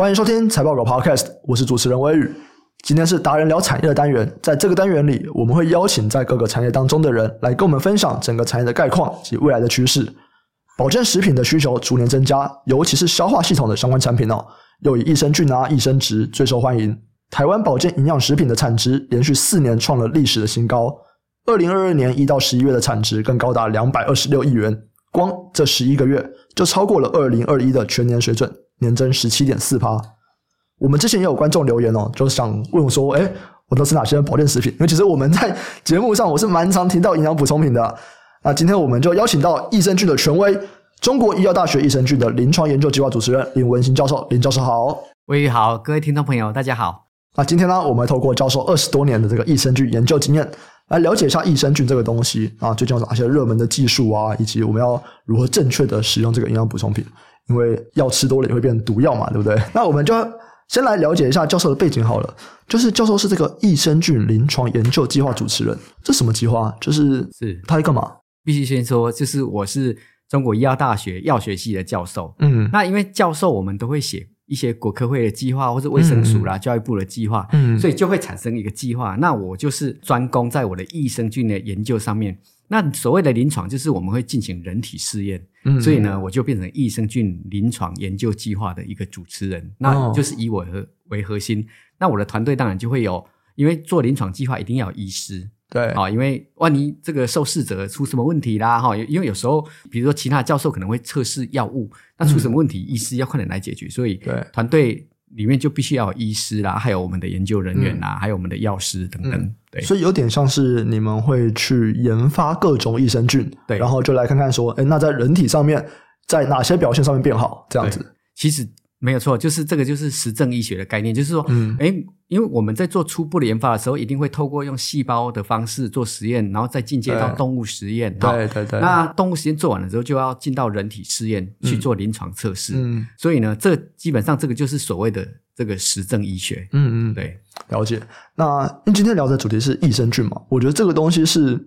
欢迎收听财报狗 Podcast， 我是主持人威宇。今天是达人聊产业的单元，在这个单元里，我们会邀请在各个产业当中的人来跟我们分享整个产业的概况及未来的趋势。保健食品的需求逐年增加，尤其是消化系统的相关产品又以益生菌益生值最受欢迎。台湾保健营养食品的产值连续4年创了历史的新高，2022年1到11月的产值更高达226亿元，光这11个月就超过了2021的全年水准，年增 17.4%。 我们之前也有观众留言就想问我说我都吃哪些保健食品，因为其实我们在节目上我是蛮常听到营养补充品的那今天我们就邀请到益生菌的权威，中国医药大学益生菌的临床研究计划主持人林文兴教授。林教授好。喂好，各位听众朋友大家好。那今天呢，我们透过教授20多年的这个益生菌研究经验来了解一下益生菌这个东西最近有哪些热门的技术以及我们要如何正确的使用这个营养补充品，因为药吃多了也会变成毒药嘛，对不对？那我们就先来了解一下教授的背景好了。就是教授是这个益生菌临床研究计划主持人，这什么计划？就是他在干嘛？必须先说，就是我是中国医药大学药学系的教授。那因为教授我们都会写一些国科会的计划或是卫生署教育部的计划，所以就会产生一个计划。那我就是专攻在我的益生菌的研究上面。那所谓的临床就是我们会进行人体试验，所以呢我就变成益生菌临床研究计划的一个主持人，那就是以我为核心。那我的团队当然就会有，因为做临床计划一定要有医师，对，因为万一这个受试者出什么问题啦，因为有时候比如说其他教授可能会测试药物，那出什么问题医师要快点来解决，所以团队里面就必须要有医师啦，还有我们的研究人员啦，还有我们的药师等等对。所以有点像是你们会去研发各种益生菌，对，然后就来看看说那在人体上面在哪些表现上面变好，这样子。其实没有错，就是这个就是实证医学的概念，就是说因为我们在做初步的研发的时候一定会透过用细胞的方式做实验，然后再进阶到动物实验，对。那动物实验做完了之后就要进到人体试验去做临床测试，所以呢这基本上这个就是所谓的这个实证医学。对，了解。那因为今天聊的主题是益生菌嘛，我觉得这个东西是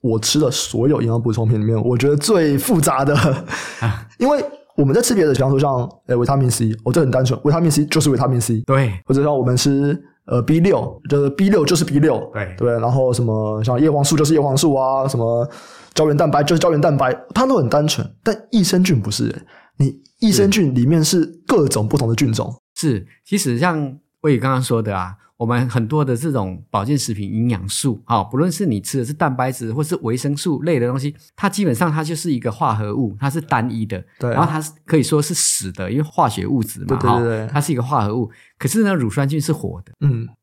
我吃的所有营养补充品里面我觉得最复杂的因为我们在吃别的，比方说像维他命 C， 这很单纯，维他命 C 就是维他命 C， 对，或者像我们吃B6， 就是 B6 就是 B6， 对，然后什么像叶黄素就是叶黄素什么胶原蛋白就是胶原蛋白，它都很单纯。但益生菌不是你益生菌里面是各种不同的菌种。是，其实像魏宇刚刚说的我们很多的这种保健食品营养素不论是你吃的是蛋白质或是维生素类的东西，它基本上它就是一个化合物，它是单一的，然后它可以说是死的，因为化学物质嘛，对，它是一个化合物。可是呢乳酸菌是活的，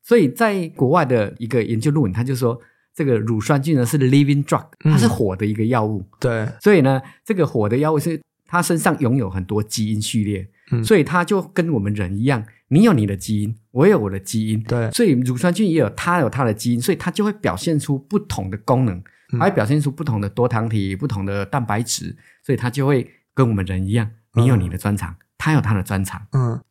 所以在国外的一个研究论文它就说这个乳酸菌呢是 living drug， 它是活的一个药物，对，所以呢这个活的药物是它身上拥有很多基因序列，所以它就跟我们人一样，你有你的基因我也有我的基因，对，所以乳酸菌也有它的基因，所以它就会表现出不同的功能，它会表现出不同的多糖体不同的蛋白质，所以它就会跟我们人一样，你有你的专长，它有它的专长，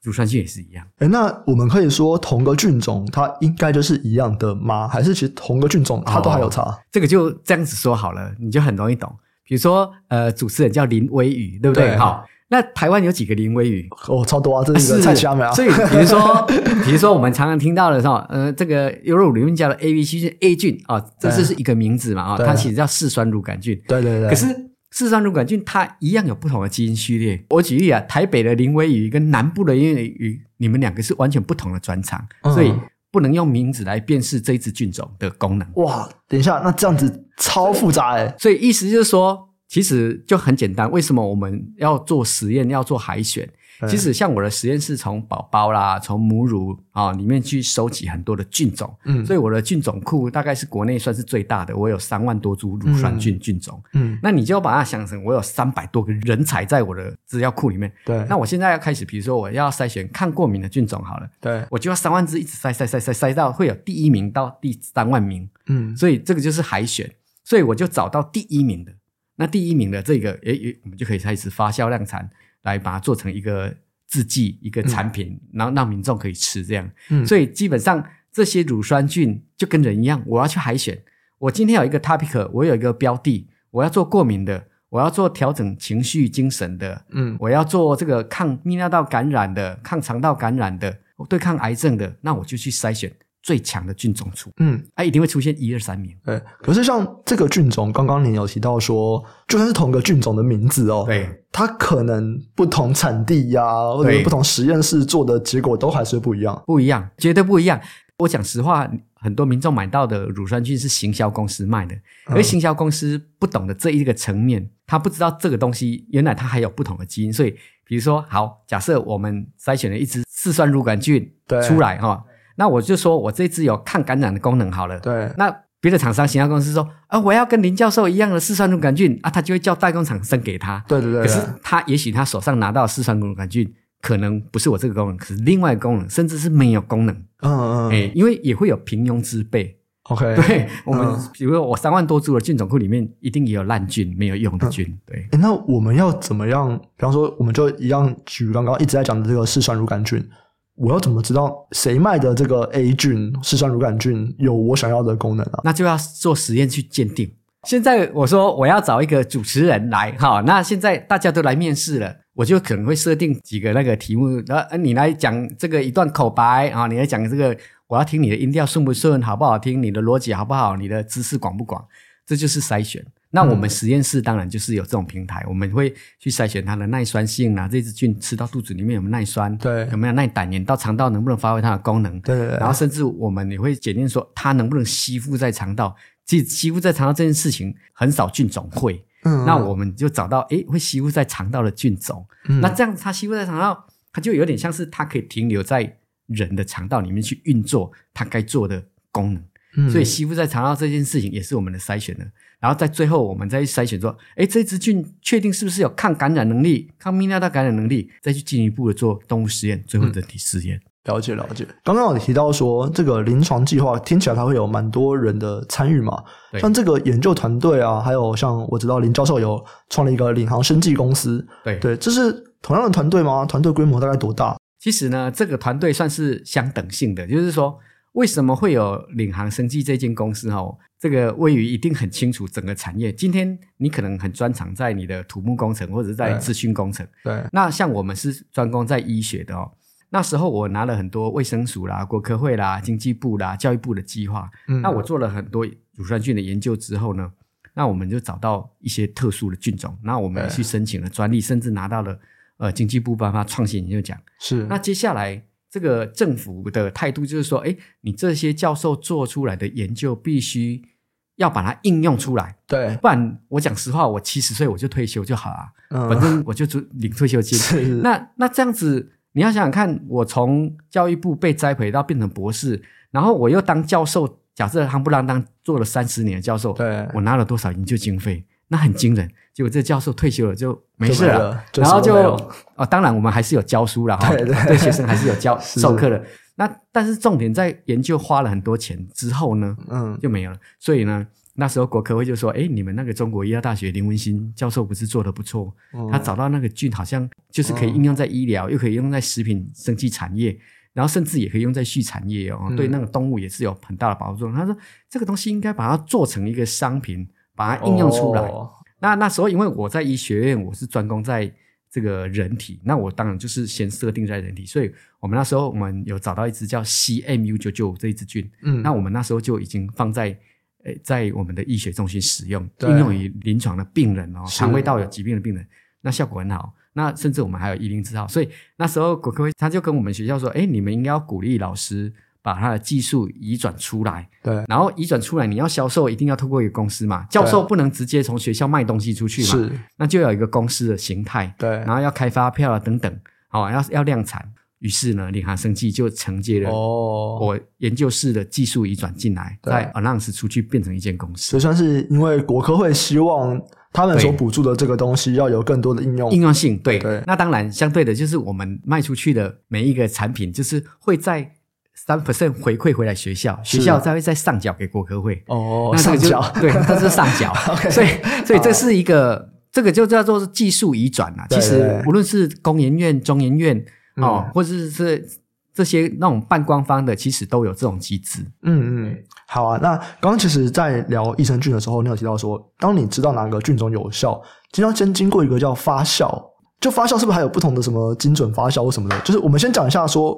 乳酸菌也是一样。那我们可以说同个菌种它应该就是一样的吗？还是其实同个菌种它都还有差？这个就这样子说好了，你就很容易懂。比如说主持人叫林威宇，对不对？好，那台湾有几个林威宇？超多这是一个蔡佳美所以比如说我们常常听到的时候这个优酪乳里面叫的 ABC 菌 A 菌这就是一个名字嘛它其实叫嗜酸乳杆菌，对。可是嗜酸乳杆菌它一样有不同的基因序列。我举例台北的林威宇跟南部的林威宇，你们两个是完全不同的专长，所以不能用名字来辨识这一支菌种的功能。哇，等一下，那这样子超复杂所以意思就是说其实就很简单，为什么我们要做实验要做海选？其实像我的实验是从宝宝啦从母乳里面去收集很多的菌种，所以我的菌种库大概是国内算是最大的，我有3万多株乳酸菌菌种，那你就把它想成我有300多个人才在我的资料库里面，对。那我现在要开始比如说我要筛选抗过敏的菌种好了，对，我就要3万只一直筛到会有第1名到第3万名，所以这个就是海选，所以我就找到第1名的，那第1名的这个我们就可以开始发酵量产来把它做成一个制剂一个产品，然后让民众可以吃这样，所以基本上这些乳酸菌就跟人一样，我要去海选，我今天有一个 topic， 我有一个标的，我要做过敏的，我要做调整情绪精神的，我要做这个抗泌尿道感染的，抗肠道感染的，对抗癌症的，那我就去筛选最强的菌种出，一定会出现一二三名。对，可是像这个菌种，刚刚你有提到说，就算是同个菌种的名字哦，对，它可能不同产地呀、或者不同实验室做的结果都还是不一样，不一样，绝对不一样。我讲实话，很多民众买到的乳酸菌是行销公司卖的，而行销公司不懂得这一个层面，他不知道这个东西原来它还有不同的基因，所以比如说，好，假设我们筛选了一只嗜酸乳杆菌出来哈。那我就说我这只有抗感染的功能好了，对，那别的厂商行销公司说啊，我要跟林教授一样的嗜酸乳杆菌啊，他就会叫代工厂生给他，对对对，可是他也许他手上拿到嗜酸乳杆菌可能不是我这个功能，可是另外一个功能，甚至是没有功能，因为也会有平庸之辈。OK， 对，我们、比如说我3万多株的菌种库里面，一定也有烂菌、没有用的菌。对，那我们要怎么样？比方说，我们就一样举刚刚一直在讲的这个嗜酸乳杆菌。我要怎么知道谁卖的这个 A 菌嗜酸乳杆菌有我想要的功能啊？那就要做实验去鉴定。现在我说我要找一个主持人来，好，那现在大家都来面试了，我就可能会设定几个那个题目，你来讲这个一段口白啊，你来讲这个，我要听你的音调顺不顺，好不好听，你的逻辑好不好，你的知识广不广，这就是筛选。那我们实验室当然就是有这种平台，我们会去筛选它的耐酸性啊，这只菌吃到肚子里面有没有耐酸，对，有没有耐胆盐，到肠道能不能发挥它的功能，对对对。然后甚至我们也会检验说它能不能吸附在肠道，其实吸附在肠道这件事情很少菌种会，那我们就找到会吸附在肠道的菌种，那这样它吸附在肠道，它就有点像是它可以停留在人的肠道里面去运作它该做的功能，所以吸附在肠道这件事情也是我们的筛选的，然后在最后我们再去筛选说，这只菌确定是不是有抗感染能力，抗泌尿道感染能力，再去进一步的做动物实验，最后整体实验。了解了解。刚刚我提到说这个临床计划听起来它会有蛮多人的参与嘛，像这个研究团队啊，还有像我知道林教授有创立一个领航生技公司，对，这是同样的团队吗？团队规模大概多大？其实呢，这个团队算是相等性的，就是说为什么会有领航生技这间公司哦？这个位于一定很清楚整个产业。今天你可能很专长在你的土木工程或者在资讯工程，对。那像我们是专攻在医学的哦。那时候我拿了很多卫生署啦、国科会啦、经济部啦、教育部的计划。那我做了很多乳酸菌的研究之后呢，那我们就找到一些特殊的菌种，那我们去申请了专利，甚至拿到了经济部颁发创新研究奖。是。那接下来，这个政府的态度就是说，你这些教授做出来的研究必须要把它应用出来，对，不然我讲实话，我70岁我就退休就好了，反正我就领退休金。那这样子，你要想想看，我从教育部被栽培到变成博士，然后我又当教授，假设夯不啷当做了30年的教授，对，我拿了多少研究经费？那很惊人，结果这教授退休了就没事了，然后当然我们还是有教书了，对学生还是有教授课的。那但是重点在研究花了很多钱之后呢，就没有了。所以呢，那时候国科会就说，你们那个中国医药大学林文新教授不是做得不错，他找到那个菌好像就是可以应用在医疗，又可以用在食品生技产业，然后甚至也可以用在畜产业对那个动物也是有很大的保护作用。他说这个东西应该把它做成一个商品，把它应用出来。那时候因为我在医学院，我是专攻在这个人体，那我当然就是先设定在人体，所以我们那时候我们有找到一只叫 CMU995 这一只菌，那我们那时候就已经放在我们的医学中心使用，应用于临床的病人肠胃道有疾病的病人，那效果很好。那甚至我们还有104号，所以那时候国科会他就跟我们学校说，你们应该要鼓励老师把它的技术移转出来，对，然后移转出来，你要销售一定要透过一个公司嘛，教授不能直接从学校卖东西出去嘛，是，那就有一个公司的形态，对，然后要开发票啊等等，要量产。于是呢，领航生技就承接了我研究室的技术移转进来，在 announce 出去变成一间公司。所以算是因为国科会希望他们所补助的这个东西要有更多的应用性，对。那当然相对的就是我们卖出去的每一个产品就是会在3% 回馈回来学校才会再上缴给国科会。那上缴，对，它是上缴。okay, 所以这是一个，这个就叫做技术移转。其实无论是工研院、中研院或者是这些那种半官方的其实都有这种机制。嗯嗯，好啊。那刚刚其实在聊益生菌的时候，你有提到说当你知道哪个菌种有效，就要先经过一个叫发酵，就发酵是不是还有不同的什么精准发酵或什么的，就是我们先讲一下说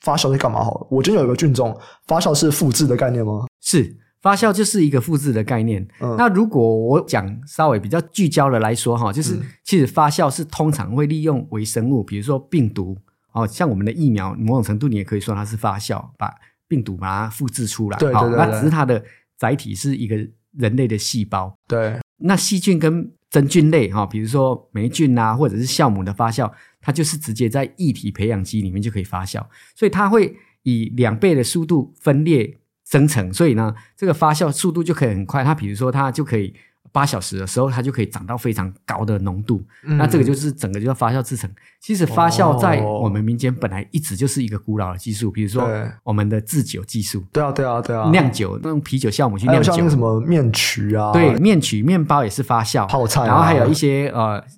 发酵是干嘛好了。我今天有一个菌种，发酵是复制的概念吗？是，发酵就是一个复制的概念。那如果我讲稍微比较聚焦的来说，就是其实发酵是通常会利用微生物，比如说病毒哦，像我们的疫苗某种程度你也可以说它是发酵，把病毒把它复制出来。对对对对，那只是它的载体是一个人类的细胞。对，那细菌跟真菌类比如说霉菌啊，或者是酵母的发酵，它就是直接在液体培养基里面就可以发酵，所以它会以2倍的速度分裂生成，所以呢这个发酵速度就可以很快，它比如说它就可以8小时的时候它就可以长到非常高的浓度。那这个就是整个就叫发酵制成。其实发酵在我们民间本来一直就是一个古老的技术，比如说我们的制酒技术。对啊对啊对啊，酿酒用啤酒酵母去酿酒，还有像什么面曲啊，对，面曲面包也是发酵，泡菜啊，然后还有一些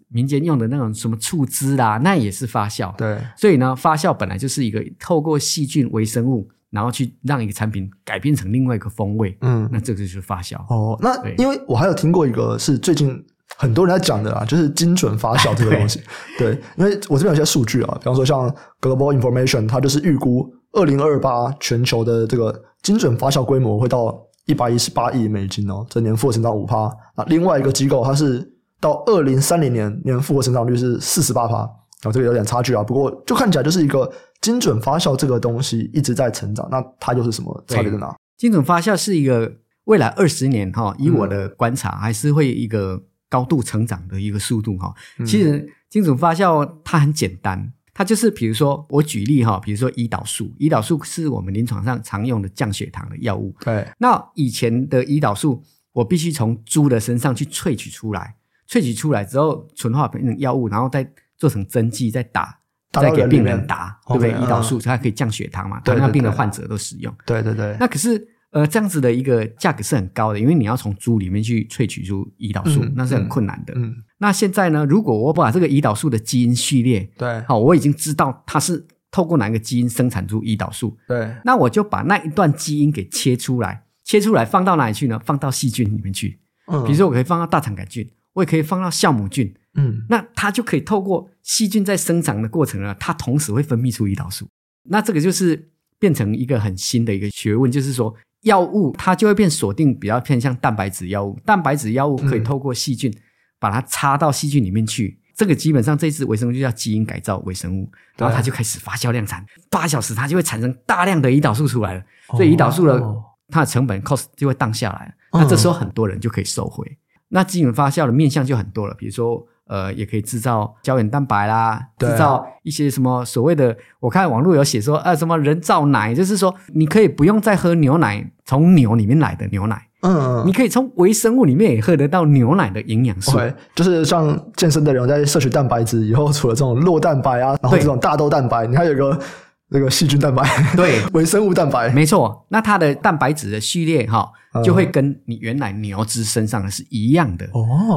民间用的那种什么醋汁啦，那也是发酵。对，所以呢发酵本来就是一个透过细菌微生物然后去让一个产品改变成另外一个风味。嗯，那这个就是发酵。哦，那因为我还有听过一个是最近很多人在讲的啦，就是精准发酵这个东西。对，因为我这边有些数据啊，比方说像 Global Information 它就是预估2028全球的这个精准发酵规模会到118亿美金哦，这年复合成长 5%。 那另外一个机构它是到2030年年复合成长率是 48%，然后这个有点差距啊，不过就看起来就是一个精准发酵这个东西一直在成长，那它又是什么差别在哪？精准发酵是一个未来20年以我的观察还是会一个高度成长的一个速度。其实精准发酵它很简单，它就是比如说我举例比如说胰岛素，胰岛素是我们临床上常用的降血糖的药物。对，那以前的胰岛素我必须从猪的身上去萃取出来，萃取出来之后纯化变成药物，然后再做成针剂，再打再给病人打，对不对？ 胰岛素它可以降血糖嘛，糖尿病的患者都使用。对对对。那可是这样子的一个价格是很高的，因为你要从猪里面去萃取出胰岛素，那是很困难的。那现在呢，如果我把这个胰岛素的基因序列，对，好，我已经知道它是透过哪一个基因生产出胰岛素，对，那我就把那一段基因给切出来，切出来放到哪里去呢？放到细菌里面去。比如说我可以放到大肠杆菌，我也可以放到酵母菌。那它就可以透过细菌在生长的过程呢，它同时会分泌出胰岛素。那这个就是变成一个很新的一个学问，就是说药物它就会变锁定比较偏向蛋白质药物，蛋白质药物可以透过细菌把它插到细菌里面去。这个基本上这支微生物就叫基因改造微生物，然后它就开始发酵量产，8小时它就会产生大量的胰岛素出来了。所以胰岛素的它的成本 cost 就会降下来，那这时候很多人就可以收回。那精准发酵的面向就很多了，比如说也可以制造胶原蛋白啦，制造一些什么所谓的，我看网络有写说什么人造奶，就是说你可以不用再喝牛奶，从牛里面来的牛奶，你可以从微生物里面也喝得到牛奶的营养素。Okay， 就是像健身的人在摄取蛋白质以后，除了这种酪蛋白啊，然后这种大豆蛋白，你还有一个那个细菌蛋白，对，微生物蛋白，没错。那它的蛋白质的序列就会跟你原来牛只身上的是一样的。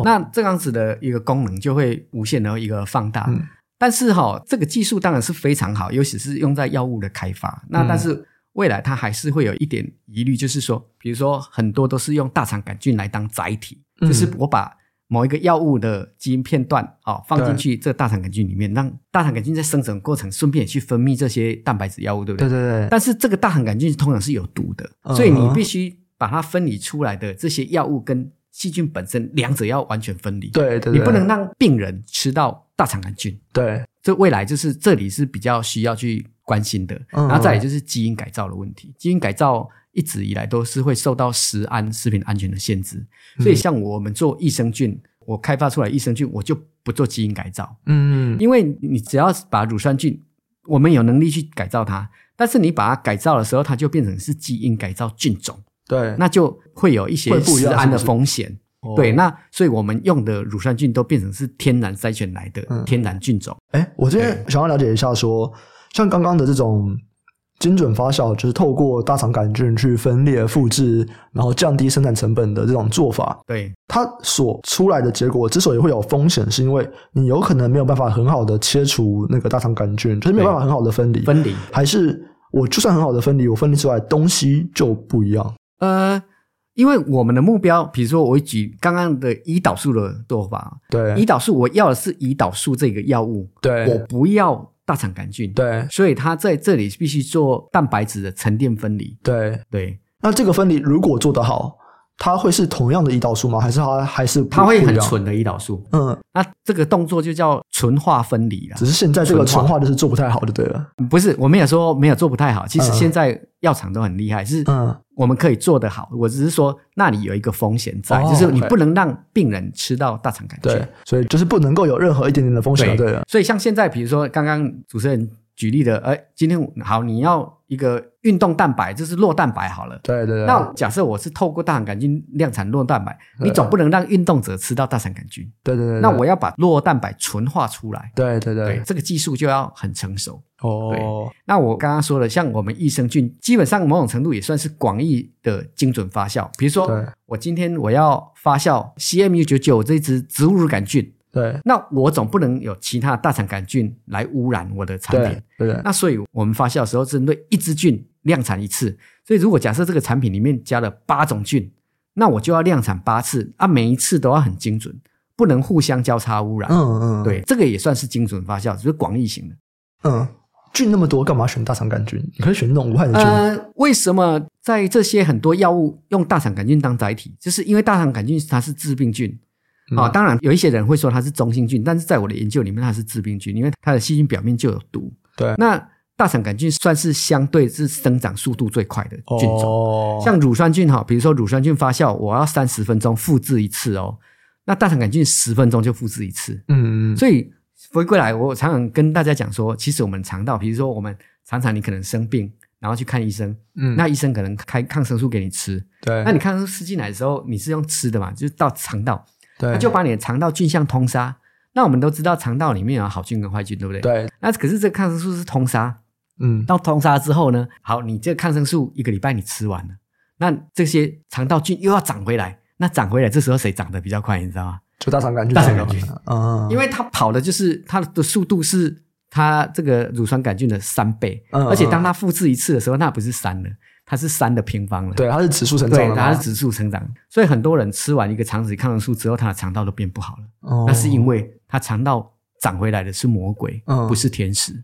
那这样子的一个功能就会无限的一个放大。但是这个技术当然是非常好，尤其是用在药物的开发。那但是未来它还是会有一点疑虑，就是说比如说很多都是用大肠杆菌来当载体，就是我把某一个药物的基因片段放进去这大肠杆菌里面，让大肠杆菌在生成过程顺便也去分泌这些蛋白质药物，对不对？对对对。但是这个大肠杆菌通常是有毒的，所以你必须把它分离出来的这些药物跟细菌本身两者要完全分离。对对对，你不能让病人吃到大肠杆菌。对，这未来就是这里是比较需要去关心的。然后再来就是基因改造的问题，基因改造一直以来都是会受到食品安全的限制，所以像我们做益生菌，我开发出来益生菌我就不做基因改造。因为你只要把乳酸菌，我们有能力去改造它，但是你把它改造的时候，它就变成是基因改造菌种，对，那就会有一些食安的风险。对，那所以我们用的乳酸菌都变成是天然筛选来的天然菌种。我这边想要了解一下说，像刚刚的这种精准发酵就是透过大肠杆菌去分裂复制，然后降低生产成本的这种做法。对，它所出来的结果之所以会有风险，是因为你有可能没有办法很好的切除那个大肠杆菌，就是没有办法很好的分离，还是我就算很好的分离，我分离出来东西就不一样。因为我们的目标，比如说我举刚刚的胰岛素的做法，对，胰岛素我要的是胰岛素这个药物，对，我不要大肠杆菌，对，所以它在这里必须做蛋白质的沉淀分离，对对。那这个分离如果做得好，它会是同样的胰岛素吗？还是它还是它会很纯的胰岛素？嗯，那这个动作就叫纯化分离了。只是现在这个纯化就是做不太好就对了。不是，我没有说没有做不太好，其实现在药厂都很厉害，是我们可以做得好，我只是说那里有一个风险在，就是你不能让病人吃到大肠杆菌，对，所以就是不能够有任何一点点的风险，对了。所以像现在，比如说刚刚主持人举例的，今天好，你要一个运动蛋白，就是酪蛋白好了，对对对。那假设我是透过大肠杆菌量产酪蛋白，你总不能让运动者吃到大肠杆菌，对对对。那我要把酪蛋白纯化出来，对对对。这个技术就要很成熟。哦，那我刚刚说了，像我们益生菌基本上某种程度也算是广义的精准发酵，比如说我今天我要发酵 CMU99 这只植物乳杆菌，对，那我总不能有其他大肠杆菌来污染我的产品，对对。那所以我们发酵的时候针对一只菌量产一次，所以如果假设这个产品里面加了8种菌，那我就要量产8次啊，每一次都要很精准，不能互相交叉污染。嗯嗯，对，这个也算是精准发酵，就是广义型的。嗯，菌那么多干嘛选大肠杆菌？你可以选那种无害的菌。为什么在这些很多药物用大肠杆菌当载体？就是因为大肠杆菌它是致病菌。当然有一些人会说它是中性菌，但是在我的研究里面它是致病菌，因为它的细菌表面就有毒。对。那大肠杆菌算是相对是生长速度最快的菌种。哦，像乳酸菌，比如说乳酸菌发酵我要30分钟复制一次哦，那大肠杆菌10分钟就复制一次。嗯，所以回归来，我常常跟大家讲说，其实我们肠道，比如说我们常常你可能生病，然后去看医生，那医生可能开抗生素给你吃，对。那你抗生素吃进来的时候，你是用吃的嘛，就是到肠道，对，它就把你的肠道菌相通杀。那我们都知道肠道里面有好菌跟坏菌，对不对？对。那可是这个抗生素是通杀，到通杀之后呢，好，你这个抗生素一个礼拜你吃完了，那这些肠道菌又要长回来，那长回来这时候谁长得比较快，你知道吗？就大肠杆菌，大肠杆菌，因为它跑的就是它的速度是它这个乳酸杆菌的3倍，而且当它复制一次的时候，那不是3了，它是3的平方了。对，它是指数成长的，对，它是指数成长。所以很多人吃完一个肠子抗生素之后，他的肠道都变不好了，那是因为他肠道长回来的是魔鬼，不是天使，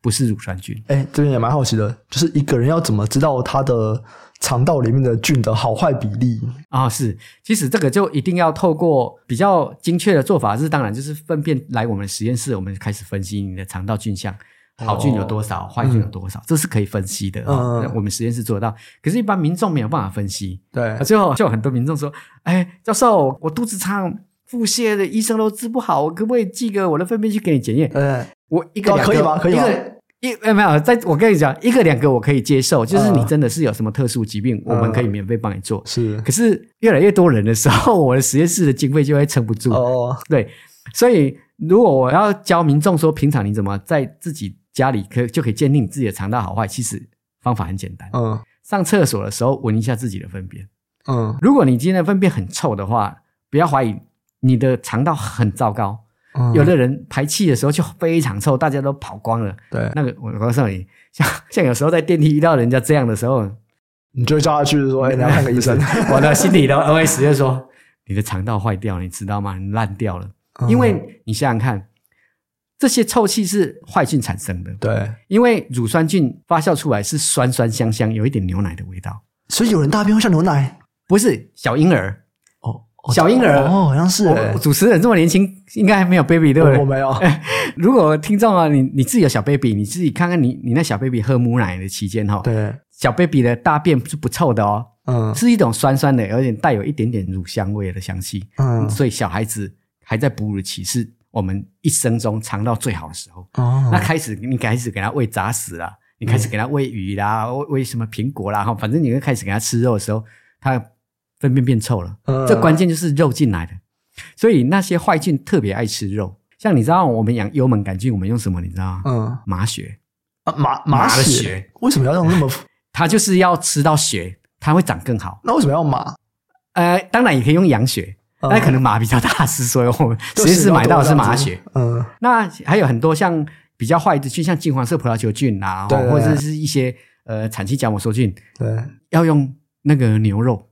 不是乳酸菌。这边也蛮好奇的，就是一个人要怎么知道他的肠道里面的菌的好坏比例啊？是，其实这个就一定要透过比较精确的做法，是当然就是粪便来我们实验室，我们开始分析你的肠道菌相，好菌有多少，坏菌有多少，这是可以分析的，我们实验室做得到。可是一般民众没有办法分析，对，最后就有很多民众说，教授，我肚子胀腹泻的医生都治不好，我可不可以寄个我的粪便去给你检验？我一个两个，可以吗？可以吗？没有，我跟你讲，一个两个我可以接受，就是你真的是有什么特殊疾病，我们可以免费帮你做。是，可是越来越多人的时候，我的实验室的经费就会撑不住。对，所以如果我要教民众说，平常你怎么在自己家里就可以鉴定你自己的肠道好坏，其实方法很简单。上厕所的时候闻一下自己的粪便。如果你今天的粪便很臭的话，不要怀疑你的肠道很糟糕。有的人排气的时候就非常臭，大家都跑光了。对，那个我告诉你，像有时候在电梯遇到人家这样的时候，你就叫他去说，你要看个医生。我的心理的 OS 就说，你的肠道坏掉，你知道吗？你烂掉了。因为你想想看，这些臭气是坏菌产生的。对，因为乳酸菌发酵出来是酸酸香香，有一点牛奶的味道。所以有人大便会像牛奶？不是，小婴儿。小婴儿好像是主持人这么年轻，应该还没有 baby 对不对？我没有。如果听众啊，你自己有小 baby， 你自己看看你那小 baby 喝母奶的期间，对，小 baby 的大便是不臭的哦，是一种酸酸的，有点带有一点点乳香味的香气。所以小孩子还在哺乳期，是我们一生中肠道最好的时候。那你开始给他喂杂食啦，你开始给他喂鱼啦，喂什么苹果啦，反正你会开始给他吃肉的时候，他粪便变臭了，这关键就是肉进来的，所以那些坏菌特别爱吃肉。像你知道我们养幽门杆菌，我们用什么你知道吗？麻血。啊，马的血为什么要用那么？它就是要吃到血，它会长更好。那为什么要马？当然也可以用羊血，但可能马比较大只，所以我们实验室买到的是马血。嗯，那还有很多像比较坏的菌，像金黄色葡萄球菌啊，对对对，或者是一些产期角膜梭菌，对，要用那个牛肉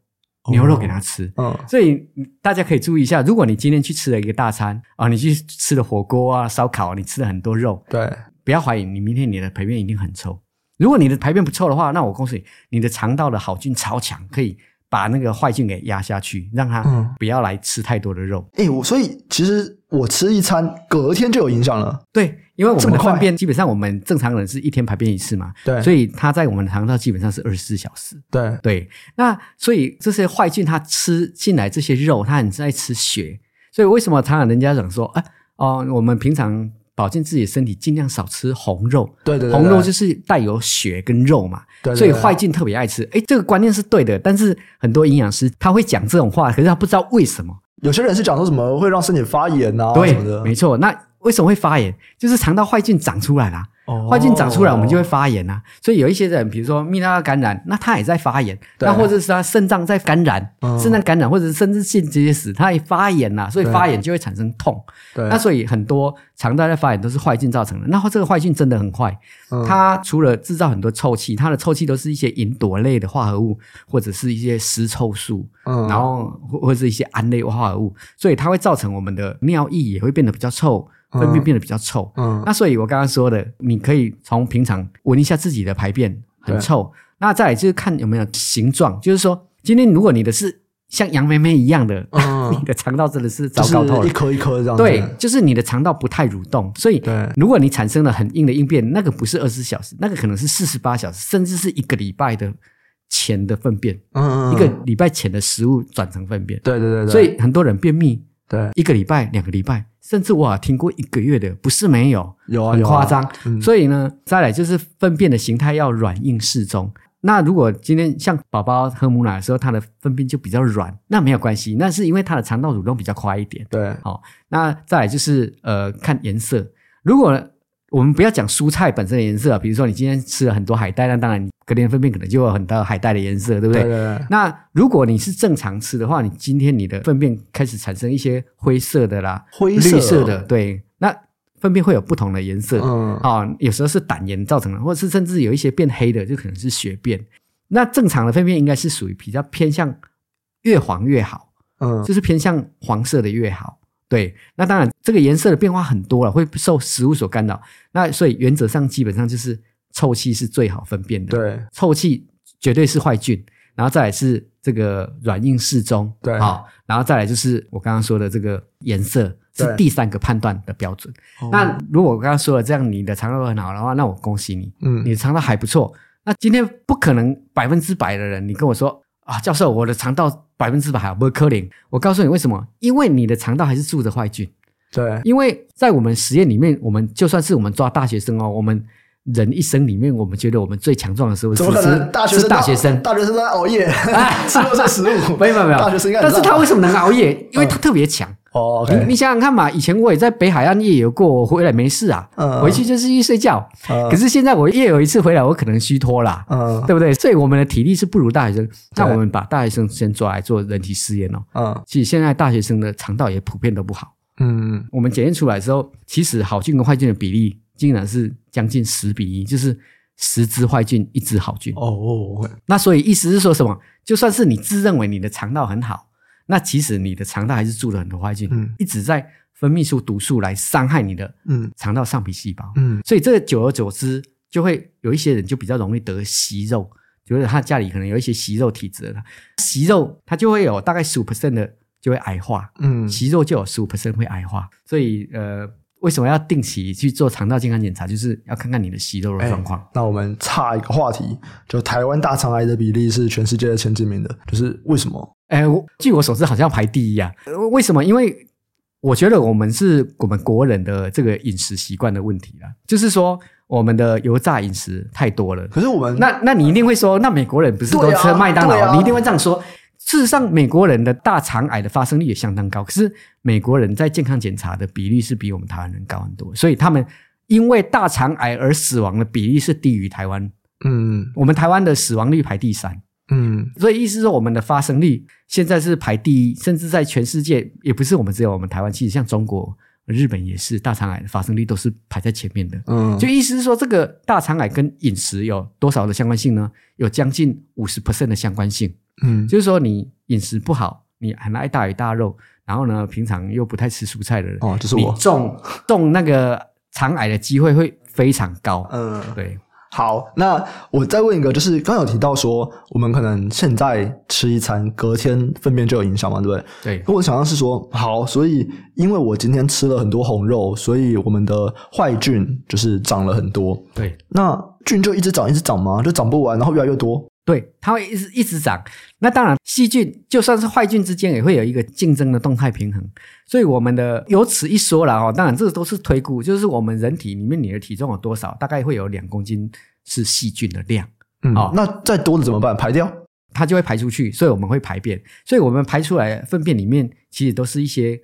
给它吃。嗯，所以大家可以注意一下，如果你今天去吃了一个大餐啊，你去吃了火锅啊、烧烤，你吃了很多肉，对，不要怀疑，你明天你的排便一定很臭。如果你的排便不臭的话，那我告诉你，你的肠道的好菌超强，可以把那个坏菌给压下去，让它不要来吃太多的肉。所以其实我吃一餐隔天就有影响了。对，因为我们的粪便基本上我们正常人是一天排便一次嘛，对，所以它在我们的肠道基本上是24小时。对对，那所以这些坏菌它吃进来这些肉，它很在吃血，所以为什么常常人家讲说，我们平常保健自己的身体尽量少吃红肉。对对对对，红肉就是带有血跟肉嘛，对对对对，所以坏菌特别爱吃。这个观念是对的，但是很多营养师他会讲这种话，可是他不知道为什么。有些人是讲说什么会让身体发炎啊，对，什么的。没错，那为什么会发炎？就是肠道坏菌长出来啦。坏菌长出来我们就会发炎啊，所以有一些人比如说泌尿道感染，那他也在发炎，那或者是他肾脏在感染，肾脏感染或者是甚至性结石他也发炎啊，所以发炎就会产生痛。对，那所以很多肠道在发炎都是坏菌造成的。那这个坏菌真的很坏，它除了制造很多臭气，它的臭气都是一些吲哚类的化合物，或者是一些尸臭素，然后或者是一些胺类化合物，所以它会造成我们的尿液也会变得比较臭，粪便变得比较臭。那所以我刚刚说的，你可以从平常闻一下自己的排便很臭，那再来就是看有没有形状，就是说今天如果你的是像杨妹妹一样的，你的肠道真的是糟糕透了，就是一颗一颗这样子。对，就是你的肠道不太蠕动，所以如果你产生了很硬的硬便，那个不是24小时，那个可能是48小时，甚至是一个礼拜的前的粪便，一个礼拜前的食物转成粪便。对对对对，所以很多人便秘，对，一个礼拜、两个礼拜，甚至我还听过一个月的，不是没有，有啊，很夸张。所以呢，再来就是粪便的形态要软硬适中。那如果今天像宝宝喝母奶的时候，他的粪便就比较软，那没有关系，那是因为他的肠道蠕动比较快一点。对，好，那再来就是看颜色。如果我们不要讲蔬菜本身的颜色，比如说你今天吃了很多海带，那当然你隔天粪便可能就有很多海带的颜色，对不对？对对对。那如果你是正常吃的话，你今天你的粪便开始产生一些灰色的啦，灰色、绿色的，对，那粪便会有不同的颜色。有时候是胆盐造成的，或者是甚至有一些变黑的，就可能是血便。那正常的粪便应该是属于比较偏向越黄越好，就是偏向黄色的越好。对，那当然这个颜色的变化很多了，会受食物所干扰。那所以原则上基本上就是臭气是最好分辨的。对，臭气绝对是坏菌，然后再来是这个软硬适中。对，好，然后再来就是我刚刚说的这个颜色是第三个判断的标准。那如果我刚刚说了这样你的肠道很好的话，那我恭喜你，你的肠道还不错。那今天不可能100%的人，你跟我说教授我的肠道100%还不可能，我告诉你为什么，因为你的肠道还是住着坏菌。对，因为在我们实验里面，我们就算是我们抓大学生我们人一生里面，我们觉得我们最强壮的时候是大学生，大学生在熬夜，吃肉在食物，没有，大学生应该。但是他为什么能熬夜？因为他特别强。你想想看嘛，以前我也在北海岸夜游过，我回来没事啊，回去就是去睡觉。可是现在我夜游一次回来，我可能虚脱啦，对不对？所以我们的体力是不如大学生。那我们把大学生先抓来做人体试验其实现在大学生的肠道也普遍都不好。我们检验出来之后，其实好菌跟坏菌的比例竟然是将近10:1，就是10只坏菌1只好菌。那所以意思是说什么？就算是你自认为你的肠道很好，那其实你的肠道还是住了很多坏菌，一直在分泌出毒素来伤害你的肠道上皮细胞。所以这久而久之，就会有一些人就比较容易得息肉，就是他家里可能有一些息肉体质的，息肉他就会有大概 15% 的就会癌化，息肉就有 15% 会癌化。所以为什么要定期去做肠道健康检查？就是要看看你的息肉的状况。那我们岔一个话题，就台湾大肠癌的比例是全世界的前几名的，就是为什么？据我所知好像排第一啊。为什么？因为我觉得我们国人的这个饮食习惯的问题啦，就是说我们的油炸饮食太多了。可是我们那你一定会说，那美国人不是都吃麦当劳？你一定会这样说。事实上美国人的大肠癌的发生率也相当高，可是美国人在健康检查的比例是比我们台湾人高很多，所以他们因为大肠癌而死亡的比例是低于台湾。嗯，我们台湾的死亡率排第3。嗯，所以意思是我们的发生率现在是排第1，甚至在全世界也不是我们只有我们台湾，其实像中国、日本也是，大肠癌的发生率都是排在前面的。嗯，就意思是说这个大肠癌跟饮食有多少的相关性呢？有将近 50% 的相关性。嗯，就是说你饮食不好，你很爱大鱼大肉，然后呢平常又不太吃蔬菜的人，哦，就是我，你中那个肠癌的机会会非常高。嗯，对。好，那我再问一个，就是刚有提到说我们可能现在吃一餐隔天粪便就有影响嘛，对不对？对。那我想象是说，好，所以因为我今天吃了很多红肉，所以我们的坏菌就是长了很多。对。那菌就一直长吗？就长不完，然后越来越多？对，它会一直长。那当然细菌就算是坏菌之间也会有一个竞争的动态平衡，所以我们的由此一说啦，当然这都是推估，就是我们人体里面你的体重有多少，大概会有2公斤是细菌的量。嗯，哦，那再多的怎么办？排掉？它就会排出去，所以我们会排便，所以我们排出来粪便里面其实都是一些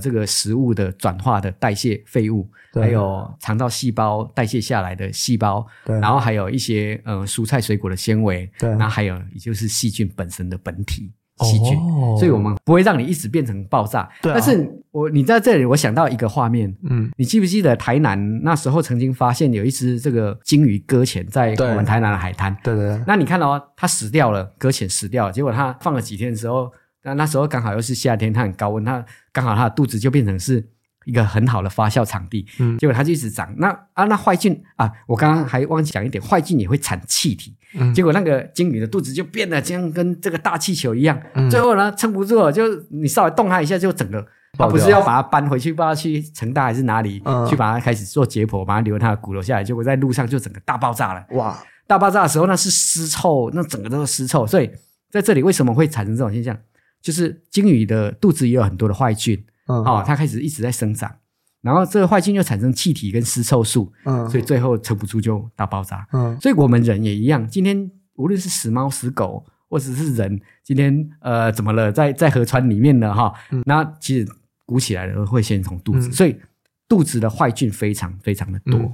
这个食物的转化的代谢废物，还有肠道细胞代谢下来的细胞，然后还有一些蔬菜水果的纤维，然后还有也就是细菌本身的本体细菌，哦，所以我们不会让你一直变成爆炸。对，啊，但是你在这里我想到一个画面，嗯，你记不记得台南那时候曾经发现有一只这个鲸鱼搁浅在我们台南的海滩？对对对。那你看哦，它死掉了，搁浅死掉了，结果它放了几天的时候，那时候刚好又是夏天，它很高温，它刚好它的肚子就变成是一个很好的发酵场地，嗯，结果它就一直长。那坏菌啊，我刚刚还忘记讲一点，坏菌也会产气体，嗯，结果那个鲸鱼的肚子就变得这样，跟这个大气球一样，嗯，最后呢撑不住了，就你稍微动它一下就整个，它不是要把它搬回去，不知道去成大还是哪里，嗯，去把它开始做解剖，把它留它的骨头下来，结果在路上就整个大爆炸了。哇！大爆炸的时候那是尸臭，那整个都是尸臭，所以在这里为什么会产生这种现象？就是鲸鱼的肚子也有很多的坏菌。哦，它开始一直在生长，然后这个坏菌又产生气体跟尸臭素，嗯，所以最后撑不住就大爆炸。嗯，所以我们人也一样，今天无论是死猫死狗或者是人，今天怎么了，在河川里面了哈，嗯，那其实鼓起来了会先从肚子，嗯，所以肚子的坏菌非常非常的多。嗯，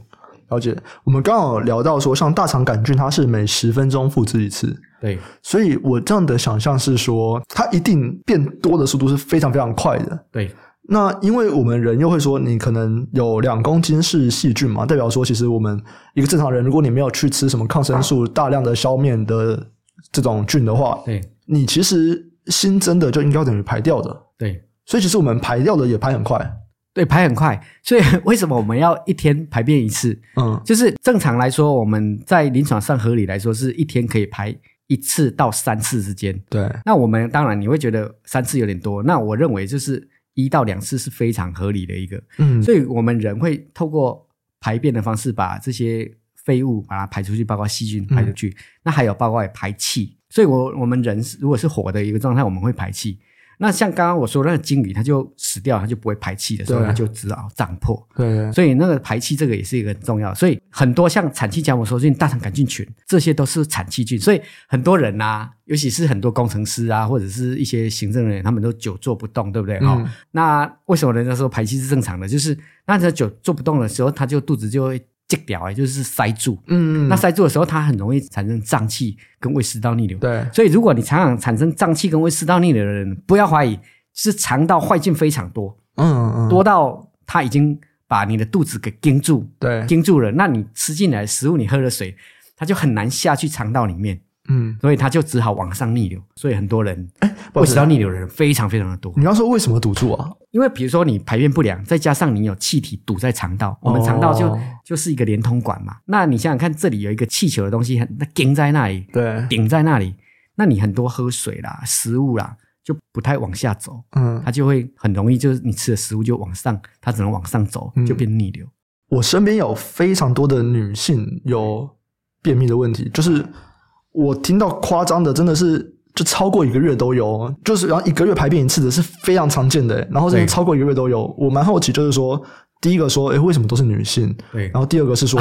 了解。我们刚好聊到说像大肠杆菌它是每10分钟复制一次，对，所以我这样的想象是说它一定变多的速度是非常非常快的。对，那因为我们人又会说你可能有2公斤是细菌嘛，代表说其实我们一个正常人如果你没有去吃什么抗生素大量的消灭的这种菌的话，对，你其实新增的就应该等于排掉的。对，所以其实我们排掉的也排很快。对，排很快。所以为什么我们要一天排便一次？嗯，就是正常来说我们在临床上合理来说是一天可以排1次到3次之间。对，那我们当然你会觉得3次有点多，那我认为就是1到2次是非常合理的一个。嗯，所以我们人会透过排便的方式把这些废物把它排出去，包括细菌排出去，嗯，那还有包括排气。所以我们人如果是活的一个状态我们会排气，那像刚刚我说那个鲸鱼它就死掉它就不会排气的时候它就只好胀破。对，所以那个排气这个也是一个很重要，所以很多像产气荚膜梭菌、大肠杆菌群这些都是产气菌，所以很多人啊，尤其是很多工程师啊或者是一些行政人员他们都久坐不动，对不对？嗯，哦，那为什么人家说排气是正常的？就是那他久坐不动的时候他就肚子就会挤掉，就是塞住。嗯，那塞住的时候它很容易产生胀气跟胃食道逆流。对，所以如果你常常产生胀气跟胃食道逆流的人，不要怀疑是肠道坏菌非常多。嗯，多到它已经把你的肚子给盯住。对，盯住了，那你吃进来的食物你喝了水它就很难下去肠道里面。嗯，所以它就只好往上逆流，所以很多人胃食道逆流的人非常非常的多。你要说为什么堵住啊？因为比如说你排便不良，再加上你有气体堵在肠道，我们肠道就是一个连通管嘛。那你想想看，这里有一个气球的东西，它顶在那里，对，顶在那里，那你很多喝水啦、食物啦就不太往下走，嗯，它就会很容易就是你吃的食物就往上，它只能往上走，就变逆流。我身边有非常多的女性有便秘的问题，就是我听到夸张的真的是就超过1个月都有，就是然后1个月排便一次的是非常常见的，然后真的超过1个月都有。我蛮好奇，就是说第一个说为什么都是女性，对，然后第二个是说，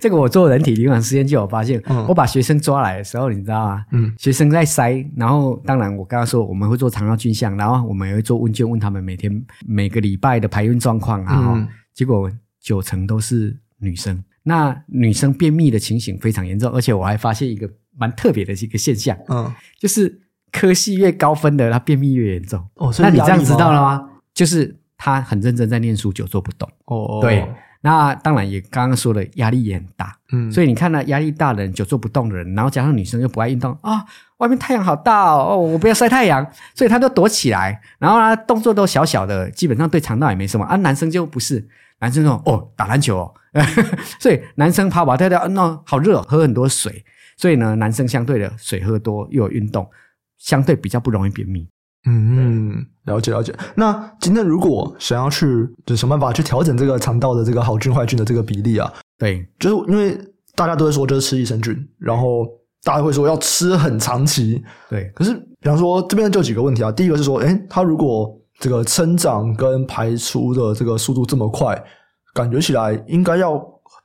这个我做人体临床实验就有发现，我把学生抓来的时候你知道吗？嗯，学生在塞，然后当然我刚刚说我们会做肠道菌相，然后我们也会做问卷问他们每个礼拜的排便状况啊，结果90%都是女生。那女生便秘的情形非常严重，而且我还发现一个蛮特别的一个现象，就是科系越高分的，她便秘越严重。哦，那你这样知道了吗？就是她很认真在念书，久坐不动。哦，对。那当然也刚刚说了，压力也很大，所以你看呢，压力大的人，久坐不动的人，然后加上女生又不爱运动啊，外面太阳好大哦，我不要晒太阳，所以他都躲起来，然后呢动作都小小的，基本上对肠道也没什么啊。男生就不是，男生说打篮球所以男生跑跑跳跳，好热哦，喝很多水，所以呢男生相对的水喝多又有运动，相对比较不容易便秘。嗯，了解了解。那今天如果想要去就想办法去调整这个肠道的这个好菌坏菌的这个比例啊，对，就是因为大家都会说就是吃益生菌，然后大家会说要吃很长期，对。可是比方说这边就有几个问题啊，第一个是说，它如果这个生长跟排出的这个速度这么快，感觉起来应该要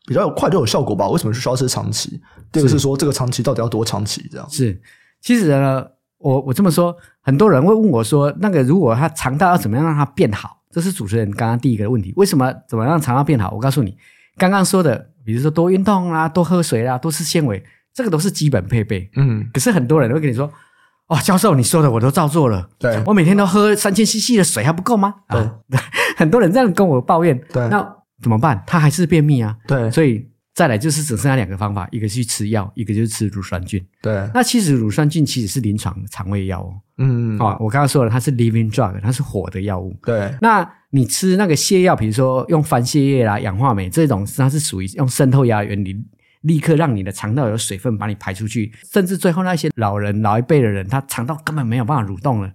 比较快就有效果吧？为什么需要吃长期？第二个是说这个长期到底要多长期？这样是，其实呢。我这么说，很多人会问我说，那个如果他肠道要怎么样让它变好，这是主持人刚刚第一个问题，为什么怎么让肠道变好？我告诉你，刚刚说的，比如说多运动啦，多喝水啦，多吃纤维，这个都是基本配备。可是很多人会跟你说，教授你说的我都照做了，对，我每天都喝 3000cc 的水还不够吗？很多人这样跟我抱怨，对，那怎么办？他还是便秘啊，对，所以。再来就是只剩下两个方法，一个是去吃药，一个就是吃乳酸菌。对，那其实乳酸菌其实是临床肠胃药我刚刚说了，它是 living drug， 它是活的药物。对，那你吃那个泻药，比如说用番泻叶啦、氧化镁这种，它是属于用渗透压原理，立刻让你的肠道有水分把你排出去，甚至最后那些老人老一辈的人，他肠道根本没有办法蠕动了。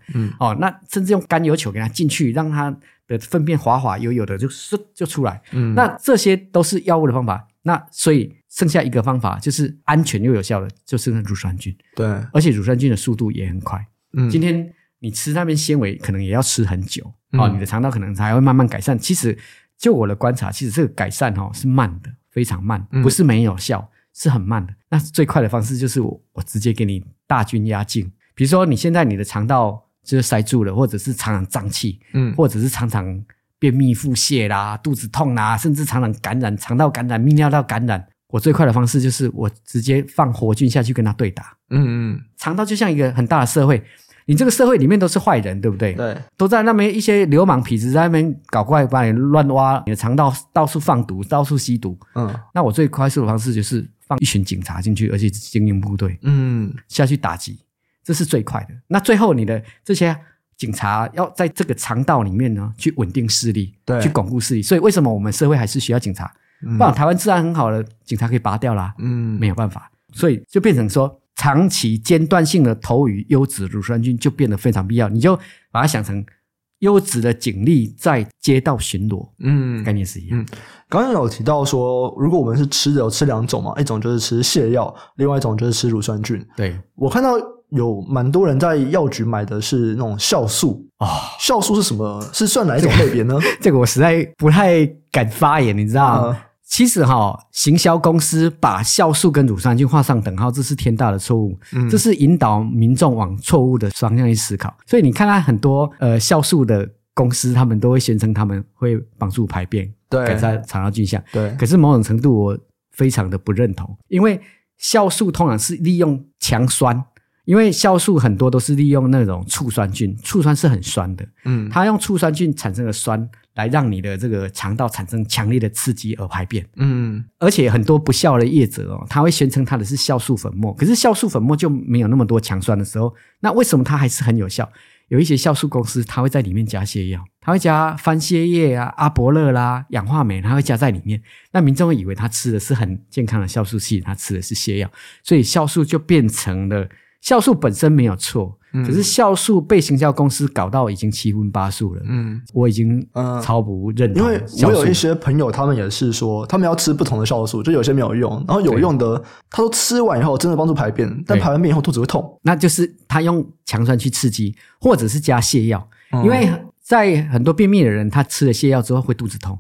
那甚至用甘油球给他进去，让他的粪便滑滑油油的就出来。那这些都是药物的方法。那所以剩下一个方法就是安全又有效的，就是乳酸菌。对，而且乳酸菌的速度也很快。今天你吃那边纤维可能也要吃很久，你的肠道可能才会慢慢改善。其实就我的观察，其实这个改善是慢的，非常慢，不是没有效，是很慢的。那最快的方式就是我直接给你大菌压境，比如说你现在你的肠道就是塞住了，或者是常常胀气，或者是常常便秘腹泻啦，肚子痛啦，甚至常常感染肠道感染泌尿道感染，我最快的方式就是我直接放活菌下去跟他对打。肠道就像一个很大的社会，你这个社会里面都是坏人，对不对？对，都在那边一些流氓痞子在那边搞怪，把你乱挖，你的肠道到处放毒，到处吸毒。那我最快速的方式就是放一群警察进去，而且精英部队下去打击，这是最快的。那最后你的这些警察要在这个肠道里面呢，去稳定势力，对，去巩固势力。所以为什么我们社会还是需要警察？不然台湾治安很好的，警察可以拔掉啦，没有办法。所以就变成说，长期间断性的投予优质乳酸菌就变得非常必要。你就把它想成优质的警力在街道巡逻，概念是一样。刚刚有提到说，如果我们是吃的，有吃两种嘛，一种就是吃泻药，另外一种就是吃乳酸菌。对，我看到。有蛮多人在药局买的是那种酵素。酵素是什么？是算哪一种类别呢？这个我实在不太敢发言，你知道吗？其实行销公司把酵素跟乳酸菌画上等号，这是天大的错误。这是引导民众往错误的方向去思考。所以你看到很多酵素的公司，他们都会宣称他们会帮助排便，改善肠道菌相。对，可是某种程度我非常的不认同，因为酵素通常是利用强酸。因为酵素很多都是利用那种醋酸菌，醋酸是很酸的，它用醋酸菌产生的酸来让你的这个肠道产生强烈的刺激而排便，而且很多不肖的业者他会宣称它的是酵素粉末，可是酵素粉末就没有那么多强酸的时候，那为什么它还是很有效？有一些酵素公司它会在里面加泻药，它会加番泻叶啊、阿伯乐啦、氧化镁，它会加在里面，那民众会以为他吃的是很健康的酵素系，他吃的是泻药，所以酵素就变成了。酵素本身没有错，可是酵素被行销公司搞到已经七荤八素了。我已经超不认同。因为我有一些朋友，他们也是说，他们要吃不同的酵素，就有些没有用，然后有用的，他说吃完以后真的帮助排便，但排完便以后肚子会痛。那就是他用强酸去刺激，或者是加泻药，因为在很多便秘的人，他吃了泻药之后会肚子痛，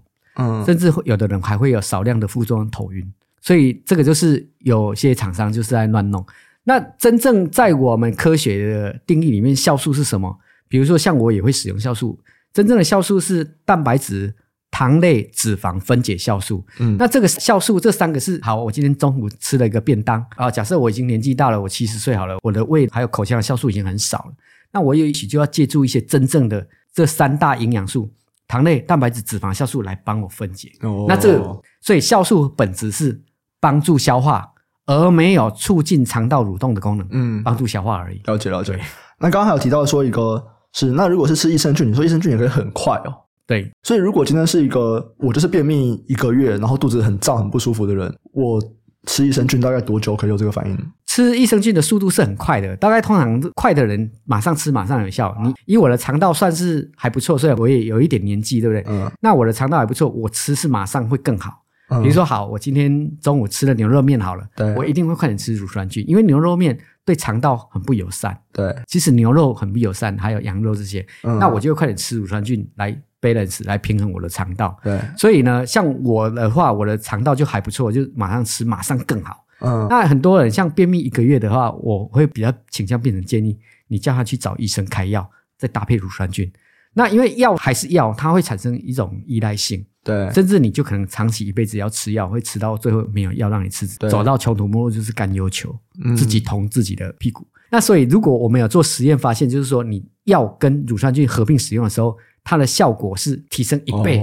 甚至有的人还会有少量的副作用头晕，所以这个就是有些厂商就是在乱弄。那真正在我们科学的定义里面，酵素是什么？比如说像我也会使用酵素，真正的酵素是蛋白质、糖类脂肪分解酵素。那这个酵素这三个是，好，我今天中午吃了一个便当啊，假设我已经年纪大了，我70岁好了，我的胃还有口腔的酵素已经很少了，那我也许就要借助一些真正的这三大营养素，糖类、蛋白质、脂肪、酵素来帮我分解。那这个，所以酵素本质是帮助消化，而没有促进肠道蠕动的功能，帮助消化而已。了解了解。那刚刚还有提到说一个是，那如果是吃益生菌，你说益生菌也可以很快哦。对，所以如果今天是一个我就是便秘一个月，然后肚子很胀很不舒服的人，我吃益生菌大概多久可以有这个反应？吃益生菌的速度是很快的，大概通常快的人马上吃马上有效。你以我的肠道算是还不错，所以我也有一点年纪，对不对？那我的肠道还不错，我吃是马上会更好。比如说好，我今天中午吃了牛肉面好了，我一定会快点吃乳酸菌，因为牛肉面对肠道很不友善。对，其实牛肉很不友善，还有羊肉这些，那我就会快点吃乳酸菌来 balance 来平衡我的肠道。对，所以呢，像我的话，我的肠道就还不错，就马上吃马上更好。那很多人像便秘一个月的话，我会比较倾向变成建议你叫他去找医生开药，再搭配乳酸菌。那因为药还是药，它会产生一种依赖性。对，甚至你就可能长期一辈子要吃药，会吃到最后没有药让你吃，走到穷途末路就是甘忧求，自己捅自己的屁股。那所以如果我们有做实验发现，就是说你药跟乳酸菌合并使用的时候，它的效果是提升1倍。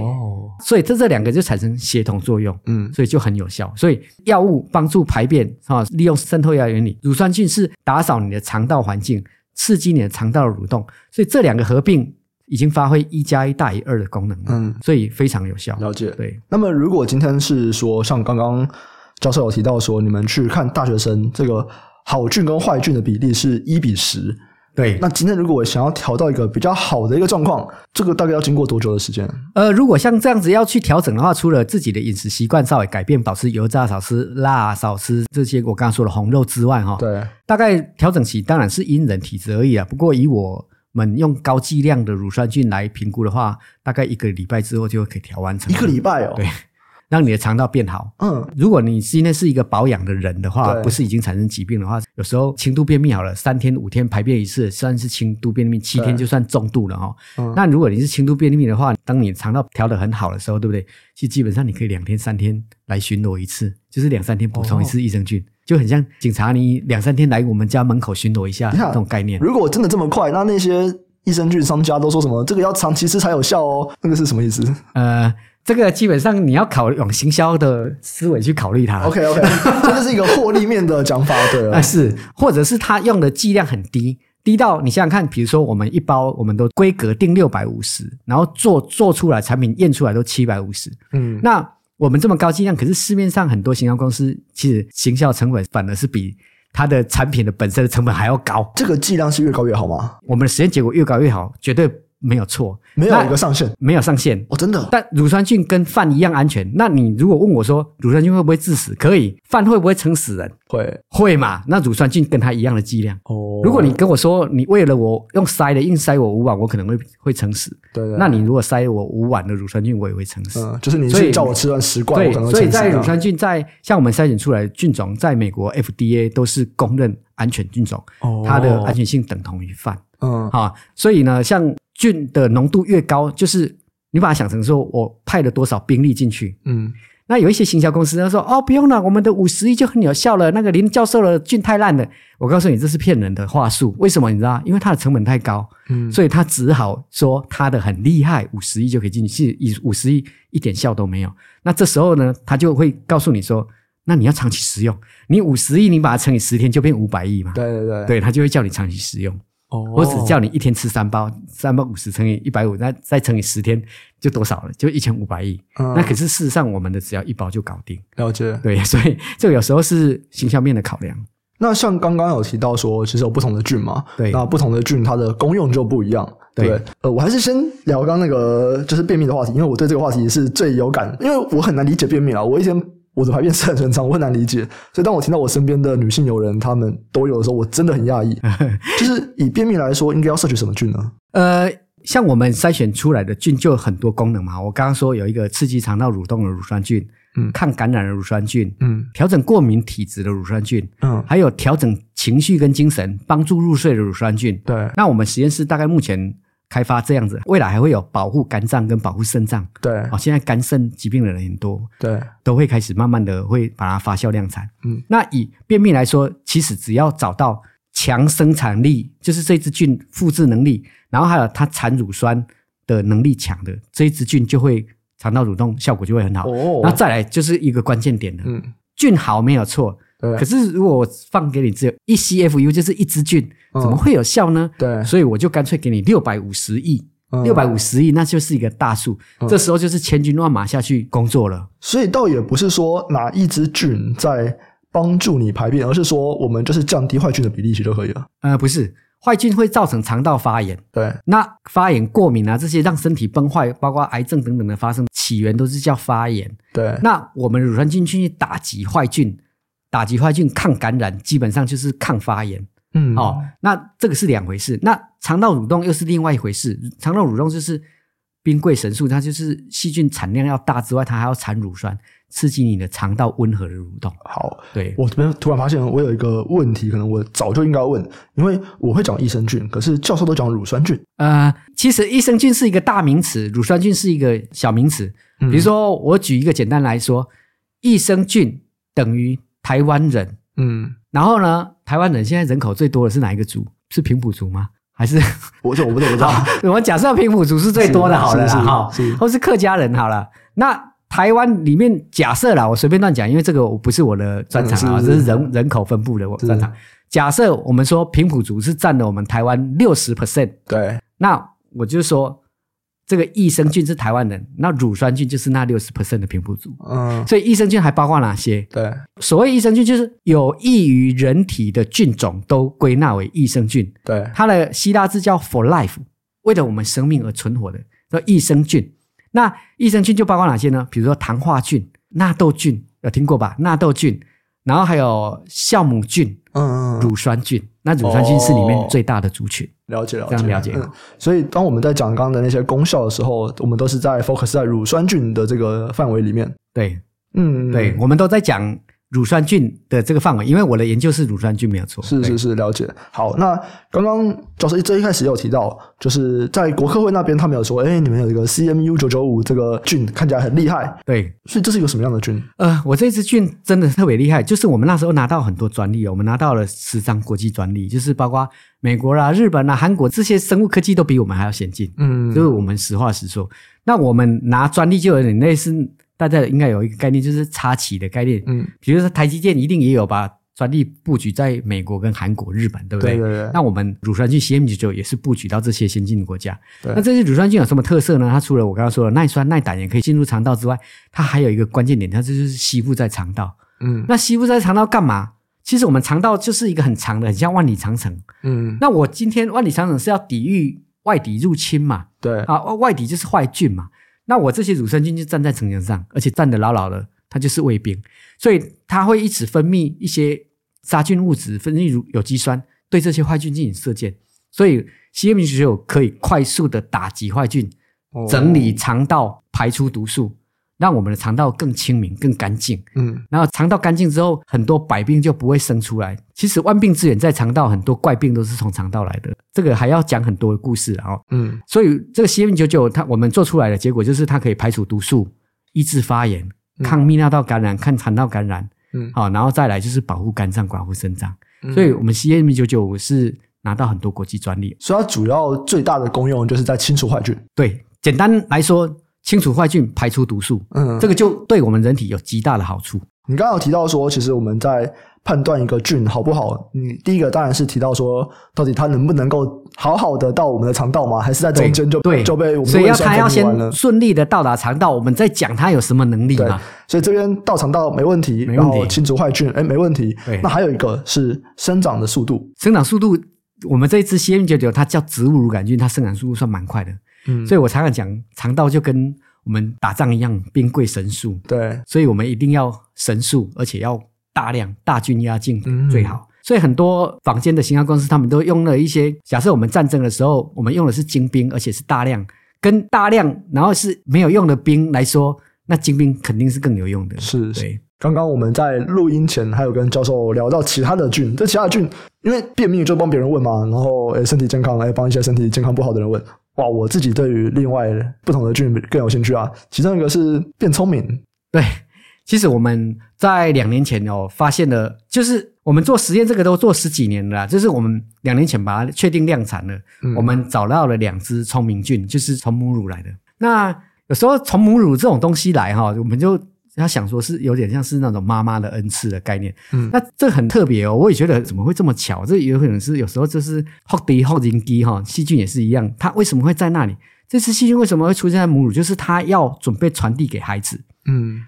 所以这两个就产生协同作用，所以就很有效。所以药物帮助排便，利用渗透压原理，乳酸菌是打扫你的肠道环境，刺激你的肠道的蠕动，所以这两个合并已经发挥1+1大于2的功能了，所以非常有效。了解。对，那么如果今天是说像刚刚教授有提到说，你们去看大学生这个好菌跟坏菌的比例是1:10，对，那今天如果我想要调到一个比较好的一个状况，这个大概要经过多久的时间？如果像这样子要去调整的话，除了自己的饮食习惯稍微改变，保持油炸、少吃辣、少吃这些我刚刚说的红肉之外，对，大概调整期当然是因人体质而已啦。不过以我们用高剂量的乳酸菌来评估的话，大概1个礼拜之后就可以调完成。1个礼拜哦？对，让你的肠道变好。如果你今天是一个保养的人的话，不是已经产生疾病的话，有时候轻度便秘好了，3天5天排便一次算是轻度便秘，7天就算中度了那如果你是轻度便秘的话，当你肠道调得很好的时候，对不对？其实基本上你可以2天3天来巡逻一次，就是2-3天补充一次益生菌。就很像警察，你2-3天来我们家门口巡逻一下这种概念。如果我真的这么快，那些益生菌商家都说什么这个要长期吃才有效哦，那个是什么意思？这个基本上你要往行销的思维去考虑它。OK， 这是一个获利面的讲法，对啊。是，或者是它用的剂量很低，低到你想想看，比如说我们一包我们都规格定650，然后做出来产品验出来都750。那我们这么高剂量，可是市面上很多行销公司其实行销成本反而是比它的产品的本身的成本还要高。这个剂量是越高越好吗？我们的实验结果越高越好，绝对没有错。没有一个上限？没有上限哦，真的。但乳酸菌跟饭一样安全。那你如果问我说乳酸菌会不会致死？可以。饭会不会撑死人？会嘛。那乳酸菌跟它一样的剂量哦。如果你跟我说你为了我用塞的硬塞我5碗，我可能会撑死。对。那你如果塞我5碗的乳酸菌，我也会撑死。就是你是叫我吃完10罐，我可能会撑死。所以在乳酸菌在像我们筛选出来的菌种，在美国 FDA 都是公认安全菌种，它的安全性等同于饭。所以呢，像菌的浓度越高，就是你把它想成说我派了多少兵力进去。那有一些行销公司他说不用了，我们的51就很有效了，那个林教授的菌太烂了。我告诉你，这是骗人的话术。为什么你知道？因为它的成本太高，所以他只好说他的很厉害，51就可以进去，其实51一点效都没有。那这时候呢，他就会告诉你说，那你要长期食用，你50亿你把它乘以10天就变500亿嘛。对对对，对，他就会叫你长期食用。我只叫你一天吃3包，350乘以150，那再乘以10天就多少了？就1500亿。那可是事实上我们的只要1包就搞定。了解。对，所以这有时候是行销面的考量。那像刚刚有提到说其实有不同的菌嘛，对，那不同的菌它的功用就不一样。对，我还是先聊刚那个就是便秘的话题，因为我对这个话题是最有感，因为我很难理解便秘啦。我的排便是很正常，我很难理解，所以当我听到我身边的女性友人她们都有的时候，我真的很讶异。就是以便秘来说，应该要摄取什么菌呢？像我们筛选出来的菌就有很多功能嘛。我刚刚说有一个刺激肠道蠕动的乳酸菌，抗感染的乳酸菌，调整过敏体质的乳酸菌，还有调整情绪跟精神、帮助入睡的乳酸菌。对，那我们实验室大概目前开发这样子，未来还会有保护肝脏跟保护肾脏。对，现在肝肾疾病的人很多，对，都会开始慢慢的会把它发酵量产。嗯，那以便秘来说，其实只要找到强生产力，就是这支菌复制能力，然后还有它产乳酸的能力强的这一支菌，就会肠道蠕动效果就会很好。哦，然后再来就是一个关键点了，嗯，菌好没有错。可是如果我放给你只有一 CFU 就是一支菌，怎么会有效呢？对，所以我就干脆给你650亿、650亿那就是一个大数，这时候就是千军万马下去工作了。所以倒也不是说哪一支菌在帮助你排便，而是说我们就是降低坏菌的比例就可以了。不是，坏菌会造成肠道发炎，对，那发炎过敏啊这些让身体崩坏，包括癌症等等的发生起源都是叫发炎。对，那我们乳酸菌去打击坏菌抗感染，基本上就是抗发炎。嗯，哦，那这个是两回事。那肠道蠕动又是另外一回事。肠道蠕动就是冰柜神速，它就是细菌产量要大之外，它还要产乳酸，刺激你的肠道温和的蠕动。好，对，我这边突然发现我有一个问题，可能我早就应该问，因为我会讲益生菌，可是教授都讲乳酸菌。其实益生菌是一个大名词，乳酸菌是一个小名词。比如说，我举一个简单来说，益生菌等于台湾人。嗯，然后呢，台湾人现在人口最多的是哪一个族？是平埔族吗？还是我不知道我们假设平埔族是最多的好了啦，或是客家人好了。那台湾里面假设啦，我随便乱讲，因为这个不是我的专长啊，这是人口分布的我专长。假设我们说平埔族是占了我们台湾 60%， 对，那我就说这个益生菌是台湾人，那乳酸菌就是那 60% 的平埔族。嗯，所以益生菌还包括哪些？对，所谓益生菌就是有益于人体的菌种都归纳为益生菌。对，它的希腊字叫 for life， 为了我们生命而存活的叫益生菌。那益生菌就包括哪些呢？比如说糖化菌、纳豆菌，有听过吧？纳豆菌，然后还有酵母菌，乳酸菌。那乳酸菌是里面最大的族群。哦，了解，这样了解。嗯，所以当我们在讲刚刚的那些功效的时候，我们都是在 focus 在乳酸菌的这个范围里面。对，嗯，对，我们都在讲乳酸菌的这个范围，因为我的研究是乳酸菌没有错。是，了解。好，那刚刚教授一开始有提到，就是在国科会那边他们有说，你们有一个 CMU995 这个菌看起来很厉害。对，所以这是一个什么样的菌？我这支菌真的特别厉害，就是我们那时候拿到很多专利，我们拿到了10张国际专利，就是包括美国啦、日本啦、韩国，这些生物科技都比我们还要先进。嗯，就是我们实话实说。那我们拿专利就有点类似，大家应该有一个概念，就是插旗的概念。嗯，比如说台积电一定也有把专利布局在美国跟韩国、日本，对不对？对。那我们乳酸菌 CMU995 也是布局到这些先进的国家。那这些乳酸菌有什么特色呢？它除了我刚刚说的耐酸耐胆也可以进入肠道之外，它还有一个关键点，它就是吸附在肠道。嗯，那吸附在肠道干嘛？其实我们肠道就是一个很长的，很像万里长城。嗯，那我今天万里长城是要抵御外敌入侵嘛？对啊，外敌就是坏菌嘛。那我这些乳酸菌就站在城墙上，而且站得牢牢的，它就是卫兵，所以它会一直分泌一些杀菌物质，分泌有机酸，对这些坏菌进行射箭。所以 CMU995 可以快速的打击坏菌，整理肠道，排出毒素，让我们的肠道更清明更干净。嗯，然后肠道干净之后，很多百病就不会生出来。其实万病之源在肠道，很多怪病都是从肠道来的，这个还要讲很多的故事啊。嗯，所以这个 CMU995 我们做出来的结果就是它可以排除毒素，抑制发炎，抗泌尿道感染，抗肠道感染。嗯，好，然后再来就是保护肝脏、保护肾脏。所以我们 CMU995 是拿到很多国际专利。所以它主要最大的功用就是在清除坏菌。对，简单来说，清除坏菌，排出毒素。嗯，这个就对我们人体有极大的好处。你刚刚有提到说，其实我们在判断一个菌好不好，你第一个当然是提到说，到底它能不能够好好的到我们的肠道吗？还是在中间就被我们的胃酸分离完了？所以它要先顺利的到达肠道，我们再讲它有什么能力嘛。所以这边到肠道没问题，然后清除坏菌，没问题。那还有一个是生长的速度。生长速度，我们这一支 CMU995 它叫植物乳杆菌，它生长速度算蛮快的。嗯，所以我常常讲，肠道就跟我们打仗一样，兵贵神速。对，所以我们一定要神速，而且要大量大军压境最好。所以很多坊间的行销公司，他们都用了一些，假设我们战争的时候，我们用的是精兵，而且是大量，跟大量然后是没有用的兵来说，那精兵肯定是更有用的。是，对。刚刚我们在录音前还有跟教授聊到其他的菌，这其他的菌因为便秘就帮别人问嘛，然后身体健康帮一些身体健康不好的人问。哇，我自己对于另外不同的剧更有兴趣啊。其中一个是变聪明。对，其实我们在2年前哦，发现了，就是我们做实验这个都做10几年了啦，就是我们2年前把它确定量产了，我们找到了2只聪明菌，就是从母乳来的。那有时候从母乳这种东西来哈，我们就要想说是有点像是那种妈妈的恩赐的概念，那这很特别哦，我也觉得怎么会这么巧，这有可能是有时候就是福地福人机哈，细菌也是一样，它为什么会在那里？这只细菌为什么会出现在母乳？就是它要准备传递给孩子，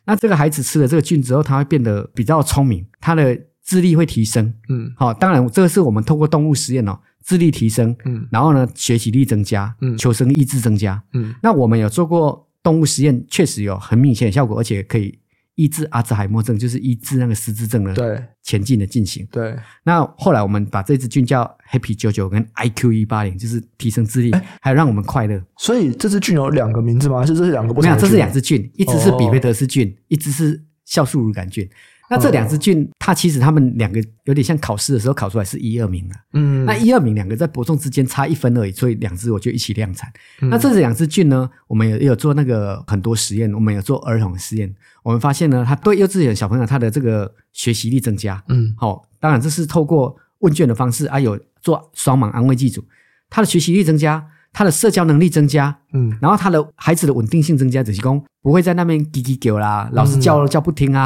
那这个孩子吃了这个菌之后，他会变得比较聪明，他的智力会提升，好，当然这个是我们透过动物实验哦。智力提升，然后呢，学习力增加，求生意志增加，那我们有做过动物实验，确实有很明显的效果，而且可以抑制阿兹海默症，就是抑制那个失智症的前进的进行。对，那后来我们把这只菌叫 Happy 99跟 IQ180， 就是提升智力，还有让我们快乐。所以这只菌有2个名字吗？还是这是2个不同的菌？没有，这是2只菌，一只是比菲德氏菌，一只是酵素乳杆菌。那这2只菌，它其实它们2个有点像考试的时候考出来是1、2名啊。那1、2名2个在伯仲之间差1分而已，所以2只我就一起量产。那这2只菌呢，我们也有做那个很多实验，我们有做儿童实验，我们发现呢，它对幼稚园小朋友他的这个学习力增加。当然这是透过问卷的方式啊，有做双盲安慰剂组，他的学习力增加，他的社交能力增加，然后他的孩子的稳定性增加，就是说不会在那边叽叽叫啦，老师叫叫不听啊。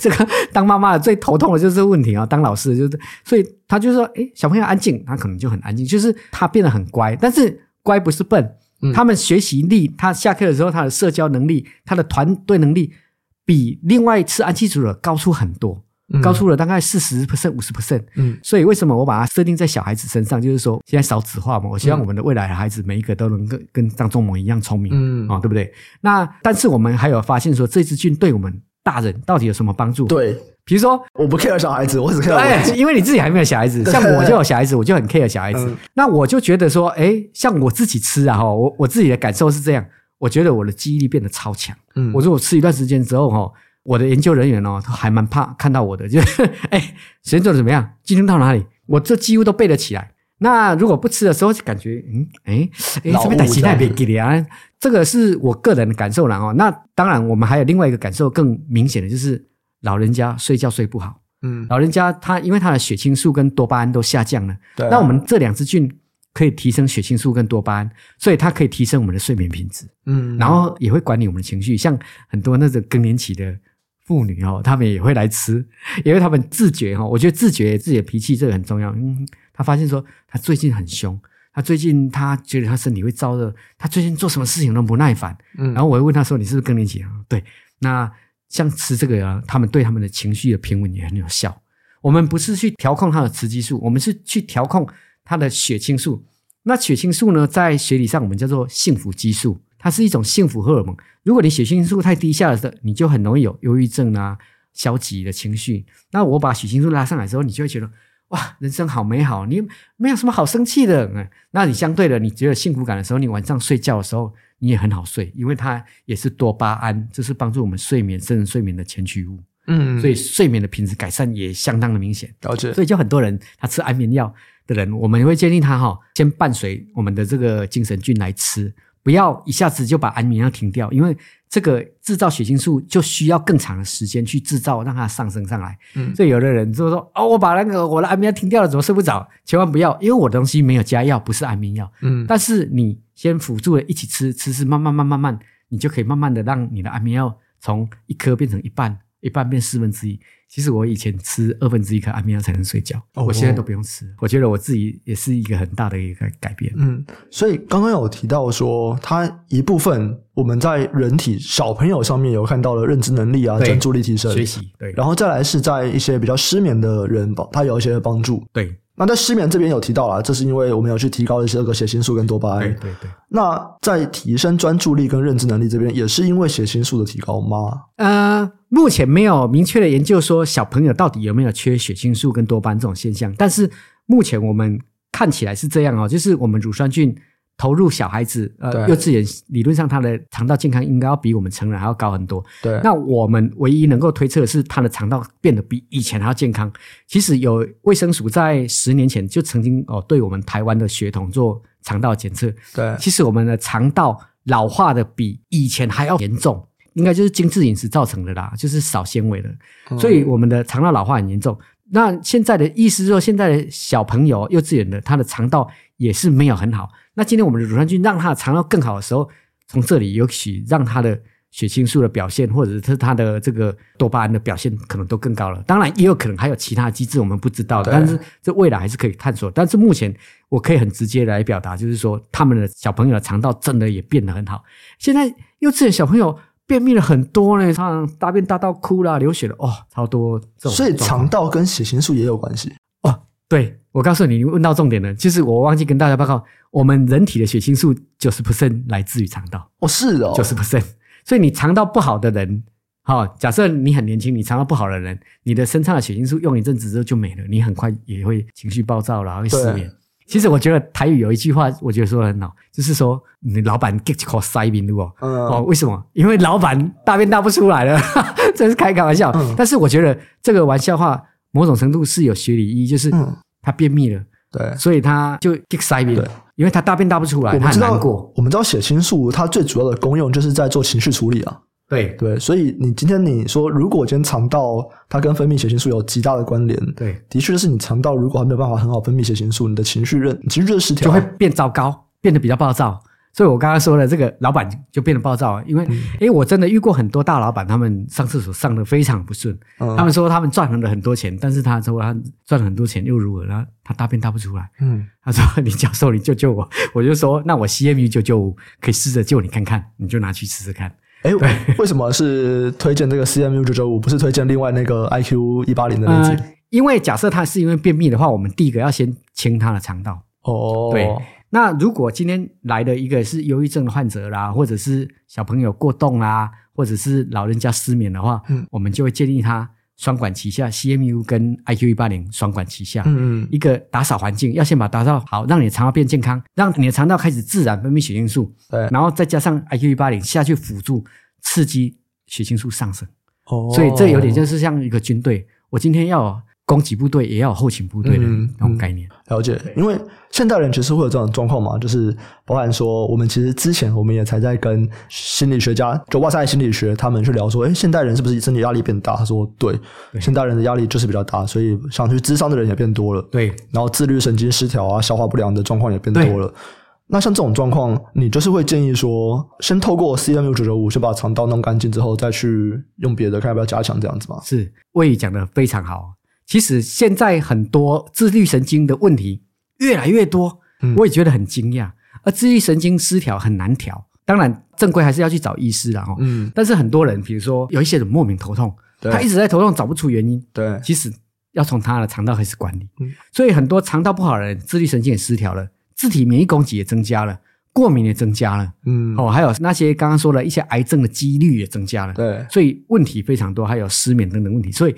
这个当妈妈的最头痛的就是这个问题啊，当老师就是，所以他就说，诶，小朋友安静，他可能就很安静，就是他变得很乖，但是乖不是笨，他们学习力，他下课的时候他的社交能力，他的团队能力比另外吃安息组的高出很多，高出了大概 40%、50%，所以为什么我把它设定在小孩子身上，就是说现在少子化嘛，我希望我们的未来的孩子每一个都能跟张忠谋一样聪明，对不对？那但是我们还有发现说，这支菌对我们大人到底有什么帮助？对，比如说我不 care 小孩子，我只 care 孩子，因为你自己还没有小孩子，像我就有小孩子，我就很 care 小孩子。那我就觉得说，诶，像我自己吃啊，我自己的感受是这样，我觉得我的记忆力变得超强。我如果吃一段时间之后我的研究人员他还蛮怕看到我的，就是时间做的怎么样，进度到哪里，我这几乎都背得起来。那如果不吃的时候就感觉这边代志太便宜了，这个是我个人的感受啦那当然我们还有另外一个感受更明显的，就是老人家睡觉睡不好，老人家他因为他的血清素跟多巴胺都下降了，那我们这2只菌可以提升血清素跟多巴胺，所以它可以提升我们的睡眠品质，然后也会管理我们的情绪，像很多那种更年期的妇女他们也会来吃，因为他们自觉我觉得自觉自己的脾气这个很重要，他发现说他最近很凶，他最近他觉得他身体会燥热，他最近做什么事情都不耐烦，然后我会问他说你是不是更年期对，那像吃这个他们对他们的情绪的平稳也很有效。我们不是去调控他的雌激素，我们是去调控他的血清素。那血清素呢，在学理上我们叫做幸福激素，它是一种幸福荷尔蒙。如果你血清素太低下了，你就很容易有忧郁症啊、消极的情绪。那我把血清素拉上来之后，你就会觉得哇，人生好美好，你没有什么好生气的。那你相对的，你觉得幸福感的时候，你晚上睡觉的时候，你也很好睡，因为它也是多巴胺，这是帮助我们睡眠、深层睡眠的前驱物。所以睡眠的品质改善也相当的明显。了解。所以就很多人他吃安眠药的人，我们会建议他先伴随我们的这个精神菌来吃，不要一下子就把安眠药停掉，因为这个制造血清素就需要更长的时间去制造，让它上升上来。所以有的人就说我把那个我的安眠药停掉了，怎么睡不着？千万不要，因为我的东西没有加药，不是安眠药。但是你先辅助的一起吃，吃慢慢，你就可以慢慢的让你的安眠药从1颗变成1半。一半变1/4。其实我以前吃1/2颗安眠药才能睡觉，我现在都不用吃。我觉得我自己也是一个很大的一个改变。所以刚刚有提到说，它一部分我们在人体小朋友上面有看到了认知能力啊、专注力提升、学习，对。然后再来是在一些比较失眠的人，它有一些帮助。对。那在失眠这边有提到啦，这是因为我们有去提高了这个血清素跟多巴胺。对。那在提升专注力跟认知能力这边，也是因为血清素的提高吗？目前没有明确的研究说小朋友到底有没有缺血清素跟多巴胺这种现象，但是目前我们看起来是这样就是我们乳酸菌投入小孩子幼稚园，理论上他的肠道健康应该要比我们成人还要高很多。对，那我们唯一能够推测的是他的肠道变得比以前还要健康。其实有卫生署在10年前就曾经对我们台湾的血统做肠道检测。对，其实我们的肠道老化的比以前还要严重，应该就是精致饮食造成的啦，就是少纤维了，所以我们的肠道老化很严重。那现在的意思是说，现在的小朋友幼稚园的他的肠道也是没有很好，那今天我们的乳酸菌让他的肠道更好的时候，从这里也许让他的血清素的表现或者是他的这个多巴胺的表现可能都更高了。当然也有可能还有其他机制我们不知道，但是这未来还是可以探索。但是目前我可以很直接来表达，就是说他们的小朋友的肠道真的也变得很好。现在幼稚园小朋友便秘了很多呢，常常大便大到哭啦，流血了，超多这种。所以肠道跟血清素也有关系对，我告诉你，你问到重点了，就是我忘记跟大家报告，我们人体的血清素 90% 来自于肠道。是哦 90%。所以你肠道不好的人假设你很年轻，你肠道不好的人，你的身上的血清素用一阵子之后就没了，你很快也会情绪暴躁啦，会失眠。其实我觉得台语有一句话我觉得说得很好，就是说你老板给一口塞面为什么？因为老板大便大不出来了真是开玩笑但是我觉得这个玩笑话某种程度是有学理意义，就是他便秘了对，所以他就给塞面了，因为他大便大不出来，他很难过。我们知道血清素它最主要的功用就是在做情绪处理啊。对，所以你说如果今天肠道它跟分泌血清素有极大的关联，对，的确就是你肠道如果还没有办法很好分泌血清素，你的情绪就失调，就会变糟糕，变得比较暴躁。所以我刚刚说的这个老板就变得暴躁了，因为我真的遇过很多大老板，他们上厕所上的非常不顺他们说他们赚了很多钱，但是他说他赚了很多钱又如何，他大便大不出来他说你教授你救救我，我就说那我 CMU995 可以试着救你看看，你就拿去试试看。为什么是推荐这个 CMU995 不是推荐另外那个 IQ180 的那集？因为假设他是因为便秘的话，我们第一个要先清他的肠道对，那如果今天来的一个是忧郁症的患者啦，或者是小朋友过动啦，或者是老人家失眠的话我们就会建议他双管齐下， CMU 跟 IQ180 双管齐下一个打扫环境，要先把打扫好，让你的肠道变健康，让你的肠道开始自然分泌血清素，然后再加上 IQ180 下去辅助刺激血清素上升所以这有点就是像一个军队，我今天要攻击部队也要有后勤部队的那种概念了解。因为现代人其实会有这种状况嘛，就是包含说我们其实之前我们也才在跟心理学家就哇塞心理学他们去聊说现代人是不是身体压力变大，他说对，现代人的压力就是比较大，所以想去咨商的人也变多了对，然后自律神经失调啊消化不良的状况也变多了。那像这种状况你就是会建议说先透过 CMU995 先把肠道弄干净之后再去用别的看要不要加强这样子吗？是，魏宇讲得非常好。其实现在很多自律神经的问题越来越多我也觉得很惊讶而自律神经失调很难调，当然正规还是要去找医师啦但是很多人比如说有一些人莫名头痛，他一直在头痛找不出原因对，其实要从他的肠道开始管理所以很多肠道不好的人自律神经也失调了，自体免疫攻击也增加了，过敏也增加了还有那些刚刚说的一些癌症的几率也增加了对，所以问题非常多，还有失眠等等问题。所以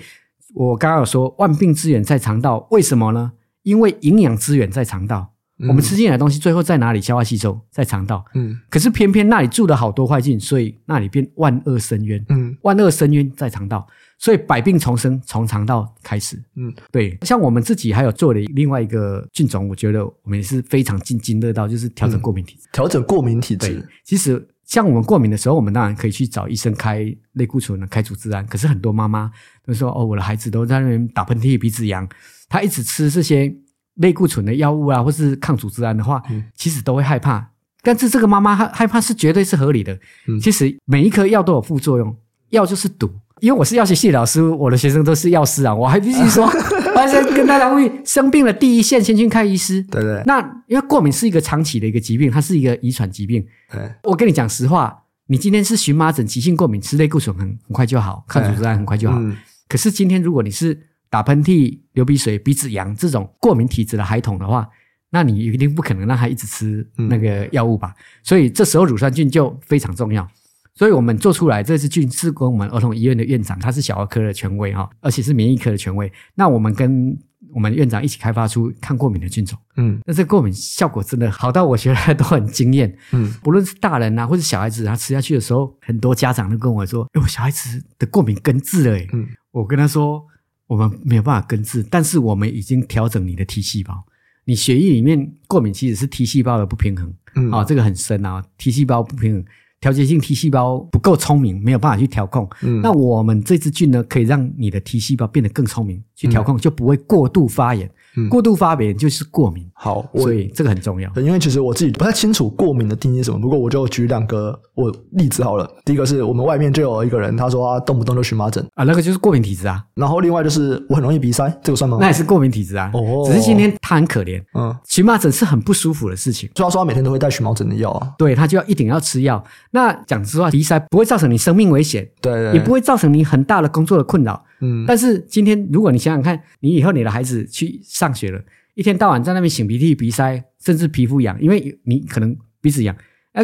我刚刚有说万病之源在肠道，为什么呢？因为营养资源在肠道我们吃进来的东西最后在哪里消化吸收？在肠道可是偏偏那里住了好多坏菌，所以那里变万恶深渊万恶深渊在肠道，所以百病丛生从肠道开始对，像我们自己还有做的另外一个菌种，我觉得我们也是非常津津乐道，就是调整过敏体质调整过敏体质。其实像我们过敏的时候，我们当然可以去找医生开类固醇开组织胺，可是很多妈妈都说我的孩子都在那边打喷嚏鼻子痒，他一直吃这些类固醇的药物啊，或是抗组织胺的话其实都会害怕，但是这个妈妈害怕是绝对是合理的其实每一颗药都有副作用，药就是毒。因为我是药学系老师，我的学生都是药师啊，我还必须说还是跟大家呼吁生病了第一线先去看医师对，那因为过敏是一个长期的一个疾病，它是一个遗传疾病我跟你讲实话，你今天是荨麻疹急性过敏吃类固醇很快就好，抗组织胺很快就好可是今天如果你是打喷嚏流鼻水鼻子痒这种过敏体质的孩童的话，那你一定不可能让他一直吃那个药物吧所以这时候乳酸菌就非常重要。所以我们做出来这支菌是跟我们儿童医院的院长，他是小儿科的权威而且是免疫科的权威，那我们跟我们院长一起开发出抗过敏的菌种。嗯，那这个过敏效果真的好到我觉得都很惊艳。嗯，不论是大人啊，或是小孩子，他吃下去的时候，很多家长都跟我说：“哎，我小孩子的过敏根治了。”嗯，我跟他说：“我们没有办法根治，但是我们已经调整你的 T 细胞。你血液里面过敏其实是 T 细胞的不平衡。嗯，啊，这个很深啊 ，T 细胞不平衡。”调节性 T 细胞不够聪明，没有办法去调控。嗯，那我们这支菌呢，可以让你的 T 细胞变得更聪明，去调控，就不会过度发炎。嗯，过度发炎就是过敏。好，所以这个很重要。因为其实我自己不太清楚过敏的定义是什么，不过我就举两个我例子好了。第一个是我们外面就有一个人，他说他动不动就荨麻疹啊，那个就是过敏体质啊。然后另外就是我很容易鼻塞，这个算吗？那也是过敏体质啊。哦，只是今天他很可怜。嗯，荨麻疹是很不舒服的事情，所以他说他每天都会带荨麻疹的药啊。对，他就要一定要吃药。那讲实话，鼻塞不会造成你生命危险， 对， 对， 对，也不会造成你很大的工作的困扰。嗯，但是今天如果你想想看，你以后你的孩子去上学了，一天到晚在那边擤鼻涕、鼻塞，甚至皮肤痒，因为你可能鼻子痒，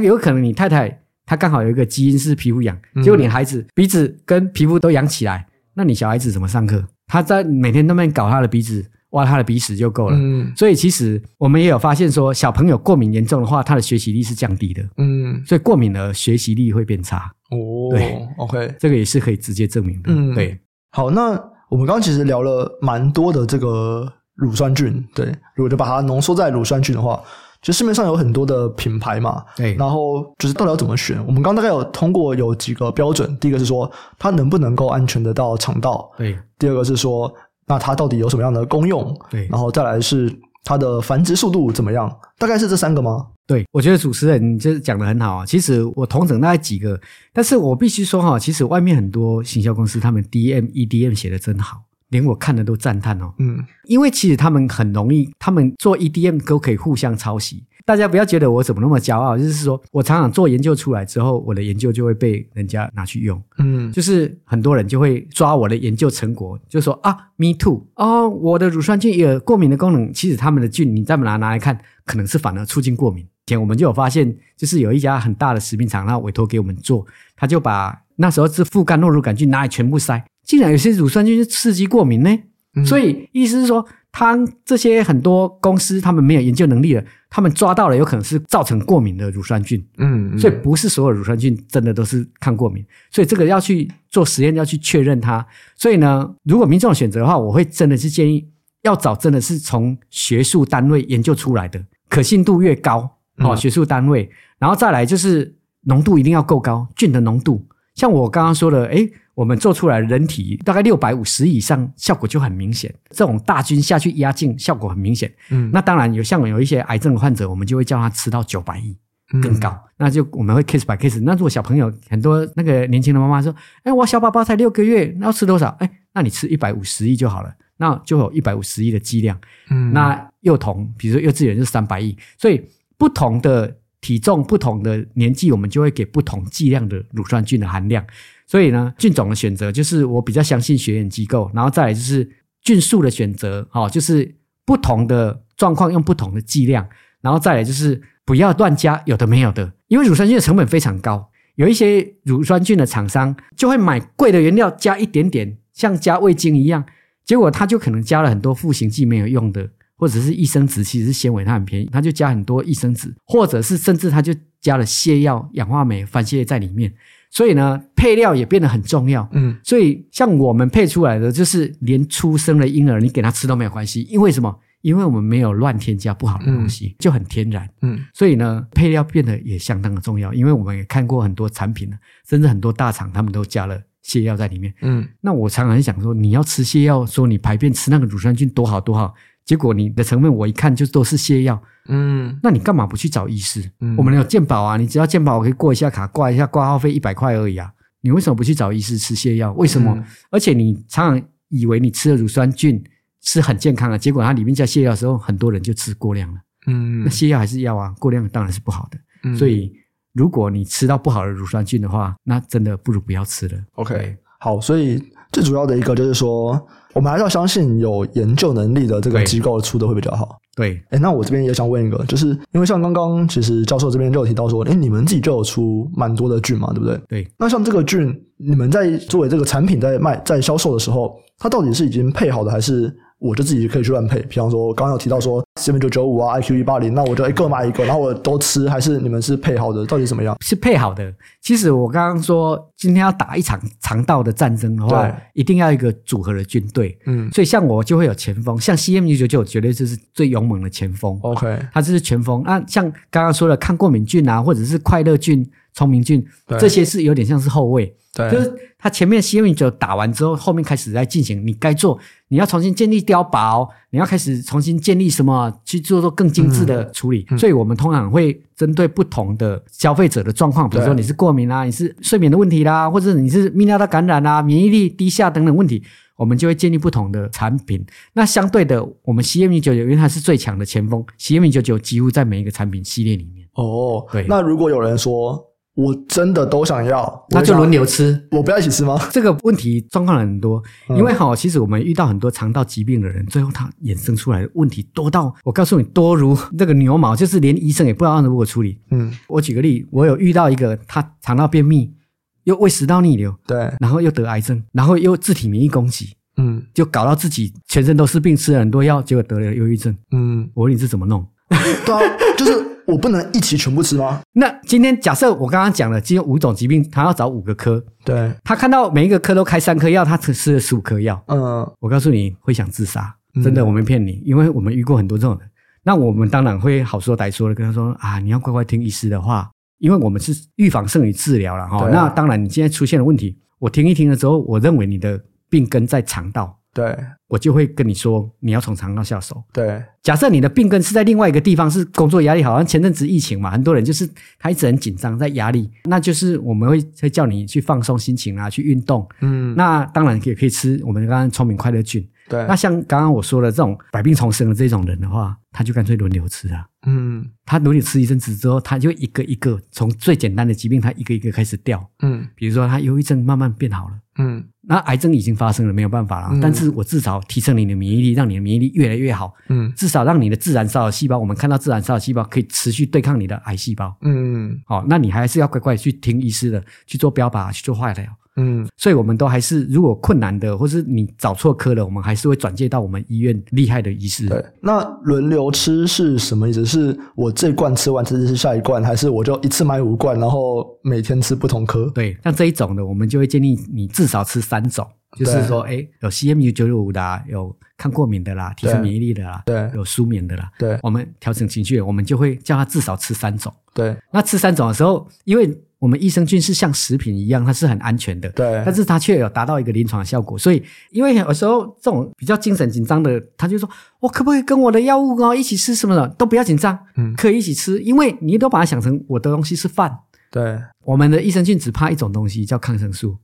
有可能你太太她刚好有一个基因是皮肤痒，结果你孩子鼻子跟皮肤都痒起来，那你小孩子怎么上课？他在每天那边搞他的鼻子，挖他的鼻屎就够了。嗯，所以其实我们也有发现说，小朋友过敏严重的话，他的学习力是降低的。嗯，所以过敏的学习力会变差。哦，对 ，OK， 这个也是可以直接证明的。嗯，对。好，那我们刚刚其实聊了蛮多的这个乳酸菌，对，如果就把它浓缩在乳酸菌的话。其实市面上有很多的品牌嘛，对，然后就是到底要怎么选？我们刚刚大概有通过有几个标准，第一个是说它能不能够安全的到肠道，对，第二个是说那它到底有什么样的功用，对，然后再来是它的繁殖速度怎么样，大概是这三个吗？对，我觉得主持人就是讲得很好。其实我统整大概几个，但是我必须说，其实外面很多行销公司他们 DM、EDM 写得真好。连我看的都赞叹哦，嗯，因为其实他们很容易，他们做 EDM 都可以互相抄袭。大家不要觉得我怎么那么骄傲，就是说我常常做研究出来之后，我的研究就会被人家拿去用，嗯，就是很多人就会抓我的研究成果，就说啊 ，me too， 哦，我的乳酸菌也有过敏的功能。其实他们的菌你再拿来看，可能是反而促进过敏。以前我们就有发现，就是有一家很大的食品厂，然后委托给我们做，他就把那时候是副肝诺乳杆菌拿来全部塞。竟然有些乳酸菌是刺激过敏呢，嗯，所以意思是说，他这些很多公司他们没有研究能力了，他们抓到了有可能是造成过敏的乳酸菌，嗯，所以不是所有乳酸菌真的都是抗过敏，所以这个要去做实验，要去确认它。所以呢，如果民众选择的话，我会真的是建议要找真的是从学术单位研究出来的，可信度越高，哦，学术单位，然后再来就是浓度一定要够高，菌的浓度，像我刚刚说的，诶，我们做出来的人体大概650以上效果就很明显，这种大菌下去压境效果很明显，嗯，那当然有像有一些癌症的患者我们就会叫他吃到900亿更高，嗯，那就我们会 case by case。 那如果小朋友很多那个年轻的妈妈说，哎，我小宝宝才6个月，那要吃多少？哎，那你吃150亿就好了，那就有150亿的剂量，嗯，那幼童比如说幼稚园就是300亿，所以不同的体重不同的年纪我们就会给不同剂量的乳酸菌的含量。所以呢，菌种的选择就是我比较相信学研机构，然后再来就是菌数的选择，哦，就是不同的状况用不同的剂量，然后再来就是不要乱加有的没有的，因为乳酸菌的成本非常高，有一些乳酸菌的厂商就会买贵的原料加一点点，像加味精一样，结果他就可能加了很多赋形剂没有用的，或者是益生脂，其实是纤维它很便宜，它就加很多益生脂，或者是甚至它就加了泻药、氧化酶、番泻在里面，所以呢配料也变得很重要。嗯，所以像我们配出来的就是连出生的婴儿你给他吃都没有关系，因为什么？因为我们没有乱添加不好的东西，嗯，就很天然。嗯，所以呢配料变得也相当的重要，因为我们也看过很多产品，甚至很多大厂他们都加了泻药在里面。嗯，那我常常想说，你要吃泻药，说你排便吃那个乳酸菌多好多好，结果你的成分我一看就都是泻药，嗯，那你干嘛不去找医师？嗯，我们有健保啊，你只要健保我可以过一下卡，挂一下挂号费100块而已啊，你为什么不去找医师吃泻药？为什么？嗯，而且你常常以为你吃的乳酸菌是很健康的，结果它里面加泻药的时候，很多人就吃过量了。嗯，那泻药还是药啊，过量当然是不好的。嗯，所以如果你吃到不好的乳酸菌的话，那真的不如不要吃了。OK， 好，所以最主要的一个就是说，我们还是要相信有研究能力的这个机构出的会比较好。对，欸，那我这边也想问一个，就是因为像刚刚其实教授这边就有提到说，欸，你们自己就有出蛮多的菌嘛，对不对？对。那像这个菌，你们在作为这个产品在卖在销售的时候，它到底是已经配好的，还是我就自己可以去乱配。比方说我刚刚有提到说 CMU995 啊 IQ180， 那我就各买一个，然后我都吃，还是你们是配好的？到底怎么样？是配好的。其实我刚刚说今天要打一场肠道的战争的话，一定要一个组合的军队。嗯，所以像我就会有前锋，像 CMU995 绝对就是最勇猛的前锋。OK， 它就是前锋。那像刚刚说的抗过敏菌啊，或者是快乐菌、聪明菌，这些是有点像是后卫。对，就是他前面 CMU9 打完之后，后面开始在进行你该做，你要重新建立碉堡，你要开始重新建立什么去做更精致的处理。所以我们通常会针对不同的消费者的状况，比如说你是过敏啊，你是睡眠的问题啦，或者你是泌尿道感染啊，免疫力低下等等问题，我们就会建立不同的产品。那相对的，我们 CMU99 因为它是最强的前锋， CMU99 几乎在每一个产品系列里面。哦，对。那如果有人说我真的都想要，那就轮流吃，我不要一起吃吗？这个问题状况很多，因为其实我们遇到很多肠道疾病的人，最后他衍生出来的问题多到我告诉你多如这个牛毛，就是连医生也不知道如何处理。我举个例，我有遇到一个他肠道便秘，又胃食道逆流，对，然后又得癌症，然后又自体免疫攻击，就搞到自己全身都是病，吃了很多药，结果得了忧郁症。我问你是怎么弄？对啊，就是我不能一起全部吃吗？那今天假设我刚刚讲了，今天五种疾病，他要找5个科，对，他看到每一个科都开3颗药，他吃了15颗药，我告诉你会想自杀，真的，我没骗你，因为我们遇过很多这种人。那我们当然会好说歹说的跟他说啊，你要乖乖听医师的话，因为我们是预防胜于治疗啦，那当然你现在出现了问题，我听一听了之后，我认为你的病根在肠道，对，我就会跟你说你要从肠道下手。对，假设你的病根是在另外一个地方，是工作压力，好像前阵子疫情嘛，很多人就是他一直很紧张在压力，那就是我们会叫你去放松心情啊，去运动。那当然也可以吃我们刚刚聪明快乐菌。对，那像刚刚我说的这种百病丛生的这种人的话，他就干脆轮流吃啊。他轮流吃一阵子之后，他就一个一个从最简单的疾病，他一个一个开始掉。比如说他忧郁症慢慢变好了。那癌症已经发生了，没有办法了。但是我至少提升你的免疫力，让你的免疫力越来越好。至少让你的自然杀手细胞，我们看到自然杀手细胞可以持续对抗你的癌细胞。好，那你还是要乖乖去听医师的，去做标靶，去做化疗。所以我们都还是，如果困难的或是你找错科了，我们还是会转介到我们医院厉害的医师。对，那轮流吃是什么意思？是我这罐吃完吃下一罐，还是我就一次买5罐，然后每天吃不同科？对，像这一种的，我们就会建议你至少吃3种，就是说有 CMU995 的啊，有抗过敏的啦，提升免疫力的啦，对，有舒眠的啦，对，我们调整情绪，我们就会叫他至少吃3种。对，那吃3种的时候，因为我们益生菌是像食品一样，它是很安全的，对，但是它却有达到一个临床的效果。所以因为有时候这种比较精神紧张的，他就说我可不可以跟我的药物一起吃什么的，都不要紧张，可以一起吃，因为你都把它想成我的东西是饭。对，我们的益生菌只怕一种东西叫抗生素，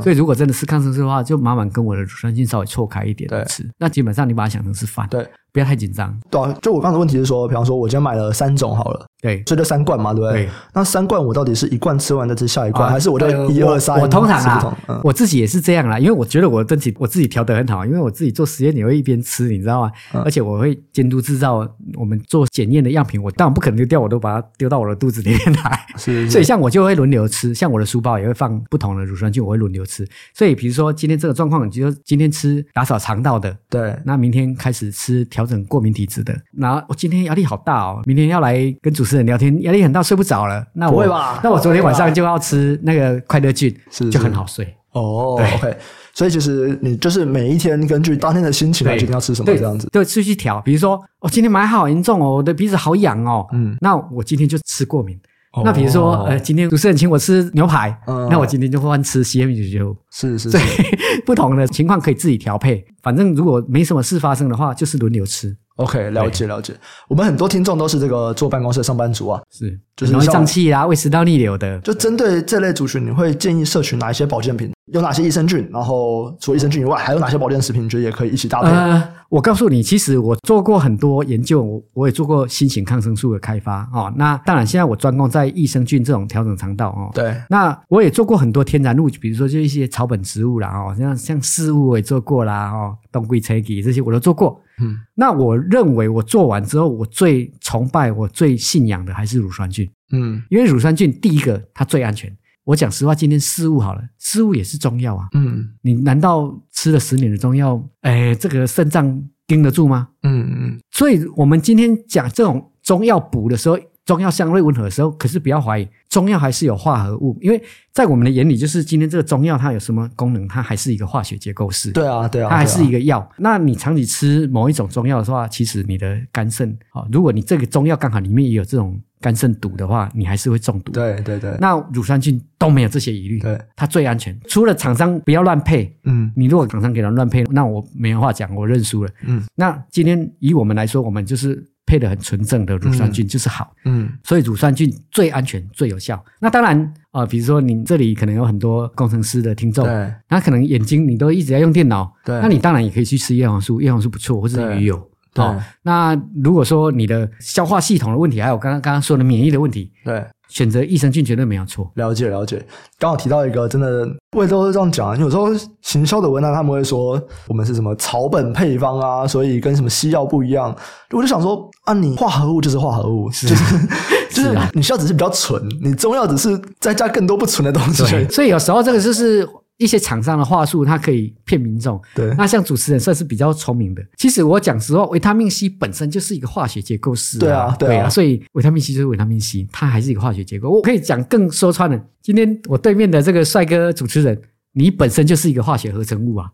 所以如果真的是抗生素的话，就麻烦跟我的乳酸菌稍微错开一点吃，那基本上你把它想成是饭，对，不要太紧张。对啊，就我刚才的问题是说，比方说我今天买了3种好了，对，所以就3罐嘛，对不对？对，那3罐我到底是1罐吃完再吃下一罐，还是我就1、2、3？我通常我自己也是这样啦，因为我觉得我自己调得很好，因为我自己做实验也会一边吃，你知道吗？而且我会监督制造我们做检验的样品，我当然不可能丢掉，我都把它丢到我的肚子里面来。是，所以像我就会轮流吃，像我的书包也会放不同的乳酸菌，我会轮流吃。所以比如说今天这个状况，你就今天吃打扫肠道的，对，那明天开始吃调整过敏体质的，然后我今天压力好大哦，明天要来跟主持人聊天，压力很大，睡不着了，那我昨天晚上就要吃那个快乐菌，就很好睡。哦，对， OK， 所以其实你就是每一天根据当天的心情来决定要吃什么这样子。对，去调，比如说我今天买好严重哦，我的鼻子好痒哦，那我今天就吃过敏。那比如说今天主持人请我吃牛排，那我今天就换吃 CMU995。 是，所以不同的情况可以自己调配，反正如果没什么事发生的话，就是轮流吃。 OK， 了解。我们很多听众都是这个坐办公室的上班族啊，是，就是容易胀气啦，胃食道逆流的。就针对这类族群，你会建议摄取哪一些保健品？有哪些益生菌？然后除了益生菌以外，还有哪些保健食品你觉得也可以一起搭配？我告诉你，其实我做过很多研究，我也做过新型抗生素的开发那当然现在我专攻在益生菌这种调整肠道对。那我也做过很多天然物，比如说就一些草本植物啦像四物我也做过啦冬瓜菜籽这些我都做过。那我认为我做完之后，我最崇拜我最信仰的还是乳酸菌。因为乳酸菌第一个它最安全。我讲实话，今天四物好了，四物也是中药啊。你难道吃了10年的中药，这个肾脏盯得住吗？所以我们今天讲这种中药补的时候，中药相对温和的时候，可是不要怀疑，中药还是有化合物，因为在我们的眼里，就是今天这个中药它有什么功能，它还是一个化学结构式。对啊，它还是一个药。那你长期吃某一种中药的话，其实你的肝肾，如果你这个中药刚好里面也有这种肝肾毒的话，你还是会中毒。对。那乳酸菌都没有这些疑虑，对，它最安全。除了厂商不要乱配，你如果厂商给它乱配，那我没话讲，我认输了。那今天以我们来说，我们就是配得很纯正的乳酸菌就是好，所以乳酸菌最安全最有效。那当然比如说你这里可能有很多工程师的听众，那可能眼睛你都一直在用电脑，那你当然也可以去吃叶黄素，叶黄素不错，或者鱼油。那如果说你的消化系统的问题，还有刚刚说的免疫的问题，选择益生菌绝对没有错。了解。刚好提到一个，真的我也都是这样讲，有时候行销的文案他们会说我们是什么草本配方啊，所以跟什么西药不一样。我就想说啊，你化合物就是化合物，就是你西药只是比较纯，你中药只是再加更多不纯的东西。所以有时候这个就是一些厂商的话术，它可以骗民众。那像主持人算是比较聪明的。其实我讲实话，维他命 C 本身就是一个化学结构式。对啊。所以维他命 C 就是维他命 C， 它还是一个化学结构。我可以讲更说穿了，今天我对面的这个帅哥主持人，你本身就是一个化学合成物啊。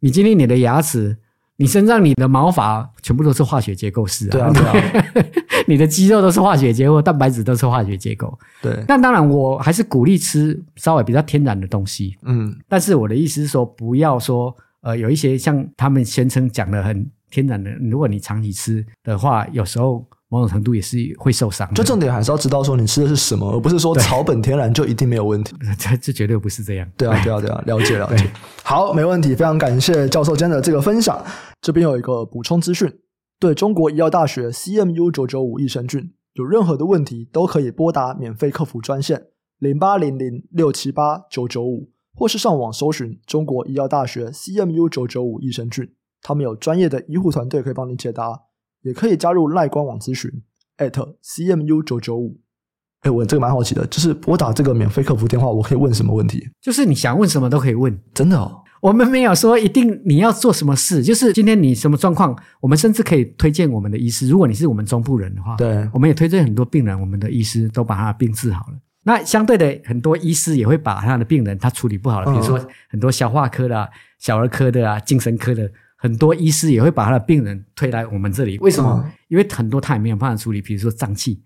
你今天你的牙齿，你身上你的毛发全部都是化学结构式啊。对啊。你的肌肉都是化学结构，蛋白质都是化学结构。那当然我还是鼓励吃稍微比较天然的东西。但是我的意思是说，不要说有一些像他们宣称讲的很天然的，如果你长期吃的话，有时候某种程度也是会受伤的。就重点还是要知道说你吃的是什么，而不是说草本天然就一定没有问题。这绝对不是这样。对啊，了解。好，没问题，非常感谢教授今天的这个分享。这边有一个补充资讯，对中国医药大学 CMU995 益生菌有任何的问题，都可以拨打免费客服专线 0800-678-995， 或是上网搜寻中国医药大学 CMU995 益生菌，他们有专业的医护团队可以帮你解答，也可以加入 LINE 官网咨询 @CMU995。我这个蛮好奇的，就是拨打这个免费客服电话，我可以问什么问题？就是你想问什么都可以问。真的哦？我们没有说一定你要做什么事，就是今天你什么状况，我们甚至可以推荐我们的医师。如果你是我们中部人的话，我们也推荐很多病人，我们的医师都把他的病治好了。那相对的，很多医师也会把他的病人他处理不好了，比如说很多消化科的啊、小儿科的啊、精神科的，很多医师也会把他的病人推来我们这里。为什么？因为很多他也没有办法处理，比如说胀气，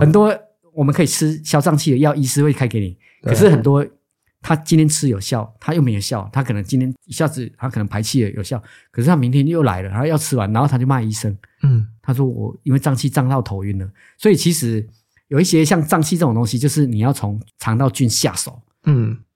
很多我们可以吃消胀气的药，医师会开给你，可是很多他今天吃有效，他又没有效，他可能今天一下子他可能排气了有效，可是他明天又来了，他要吃完，然后他就骂医生。他说我因为胀气胀到头晕了。所以其实有一些像胀气这种东西，就是你要从肠道菌下手。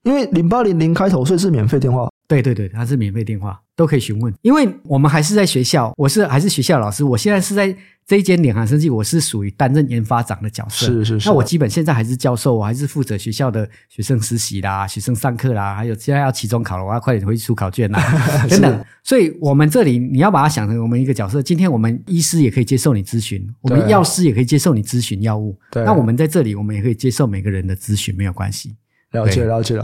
因为0800开头，所以是免费电话。对，它是免费电话，都可以询问。因为我们还是在学校，我是还是学校老师，我现在是在这一间联航生技，我是属于担任研发长的角色。是。那我基本现在还是教授，我还是负责学校的学生实习啦、学生上课啦，还有现在要期中考了，我要快点回去出考卷啦等等。所以我们这里你要把它想成我们一个角色，今天我们医师也可以接受你咨询，我们药师也可以接受你咨询药物，那我们在这里我们也可以接受每个人的咨询，没有关系。了解。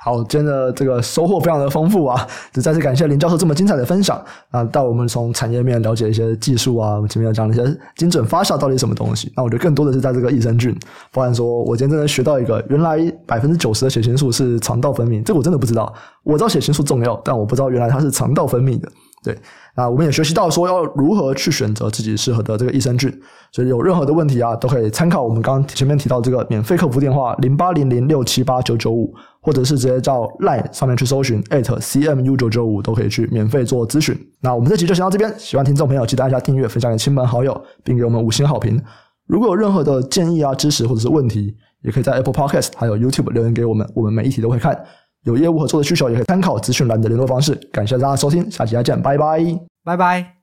好，今天的这个收获非常的丰富啊，就再次感谢林教授这么精彩的分享啊，带我们从产业面了解一些技术啊，我们前面讲了一些精准发酵到底是什么东西。那我觉得更多的是在这个益生菌，包含说我今天真的学到一个，原来 90% 的血清素是肠道分泌，这个我真的不知道。我知道血清素重要，但我不知道原来它是肠道分泌的。对，那我们也学习到说要如何去选择自己适合的这个益生菌，所以有任何的问题啊，都可以参考我们刚刚前面提到这个免费客服电话 0800-678-995， 或者是直接到 LINE 上面去搜寻 @CMU995， 都可以去免费做咨询。那我们这集就先到这边，喜欢听众朋友记得按下订阅，分享给亲朋好友，并给我们5星好评。如果有任何的建议啊、支持或者是问题，也可以在 Apple Podcast 还有 YouTube 留言给我们，我们每一题都会看。有业务合作的需求，也可以参考资讯栏的联络方式。感谢大家收听，下期再见，拜拜。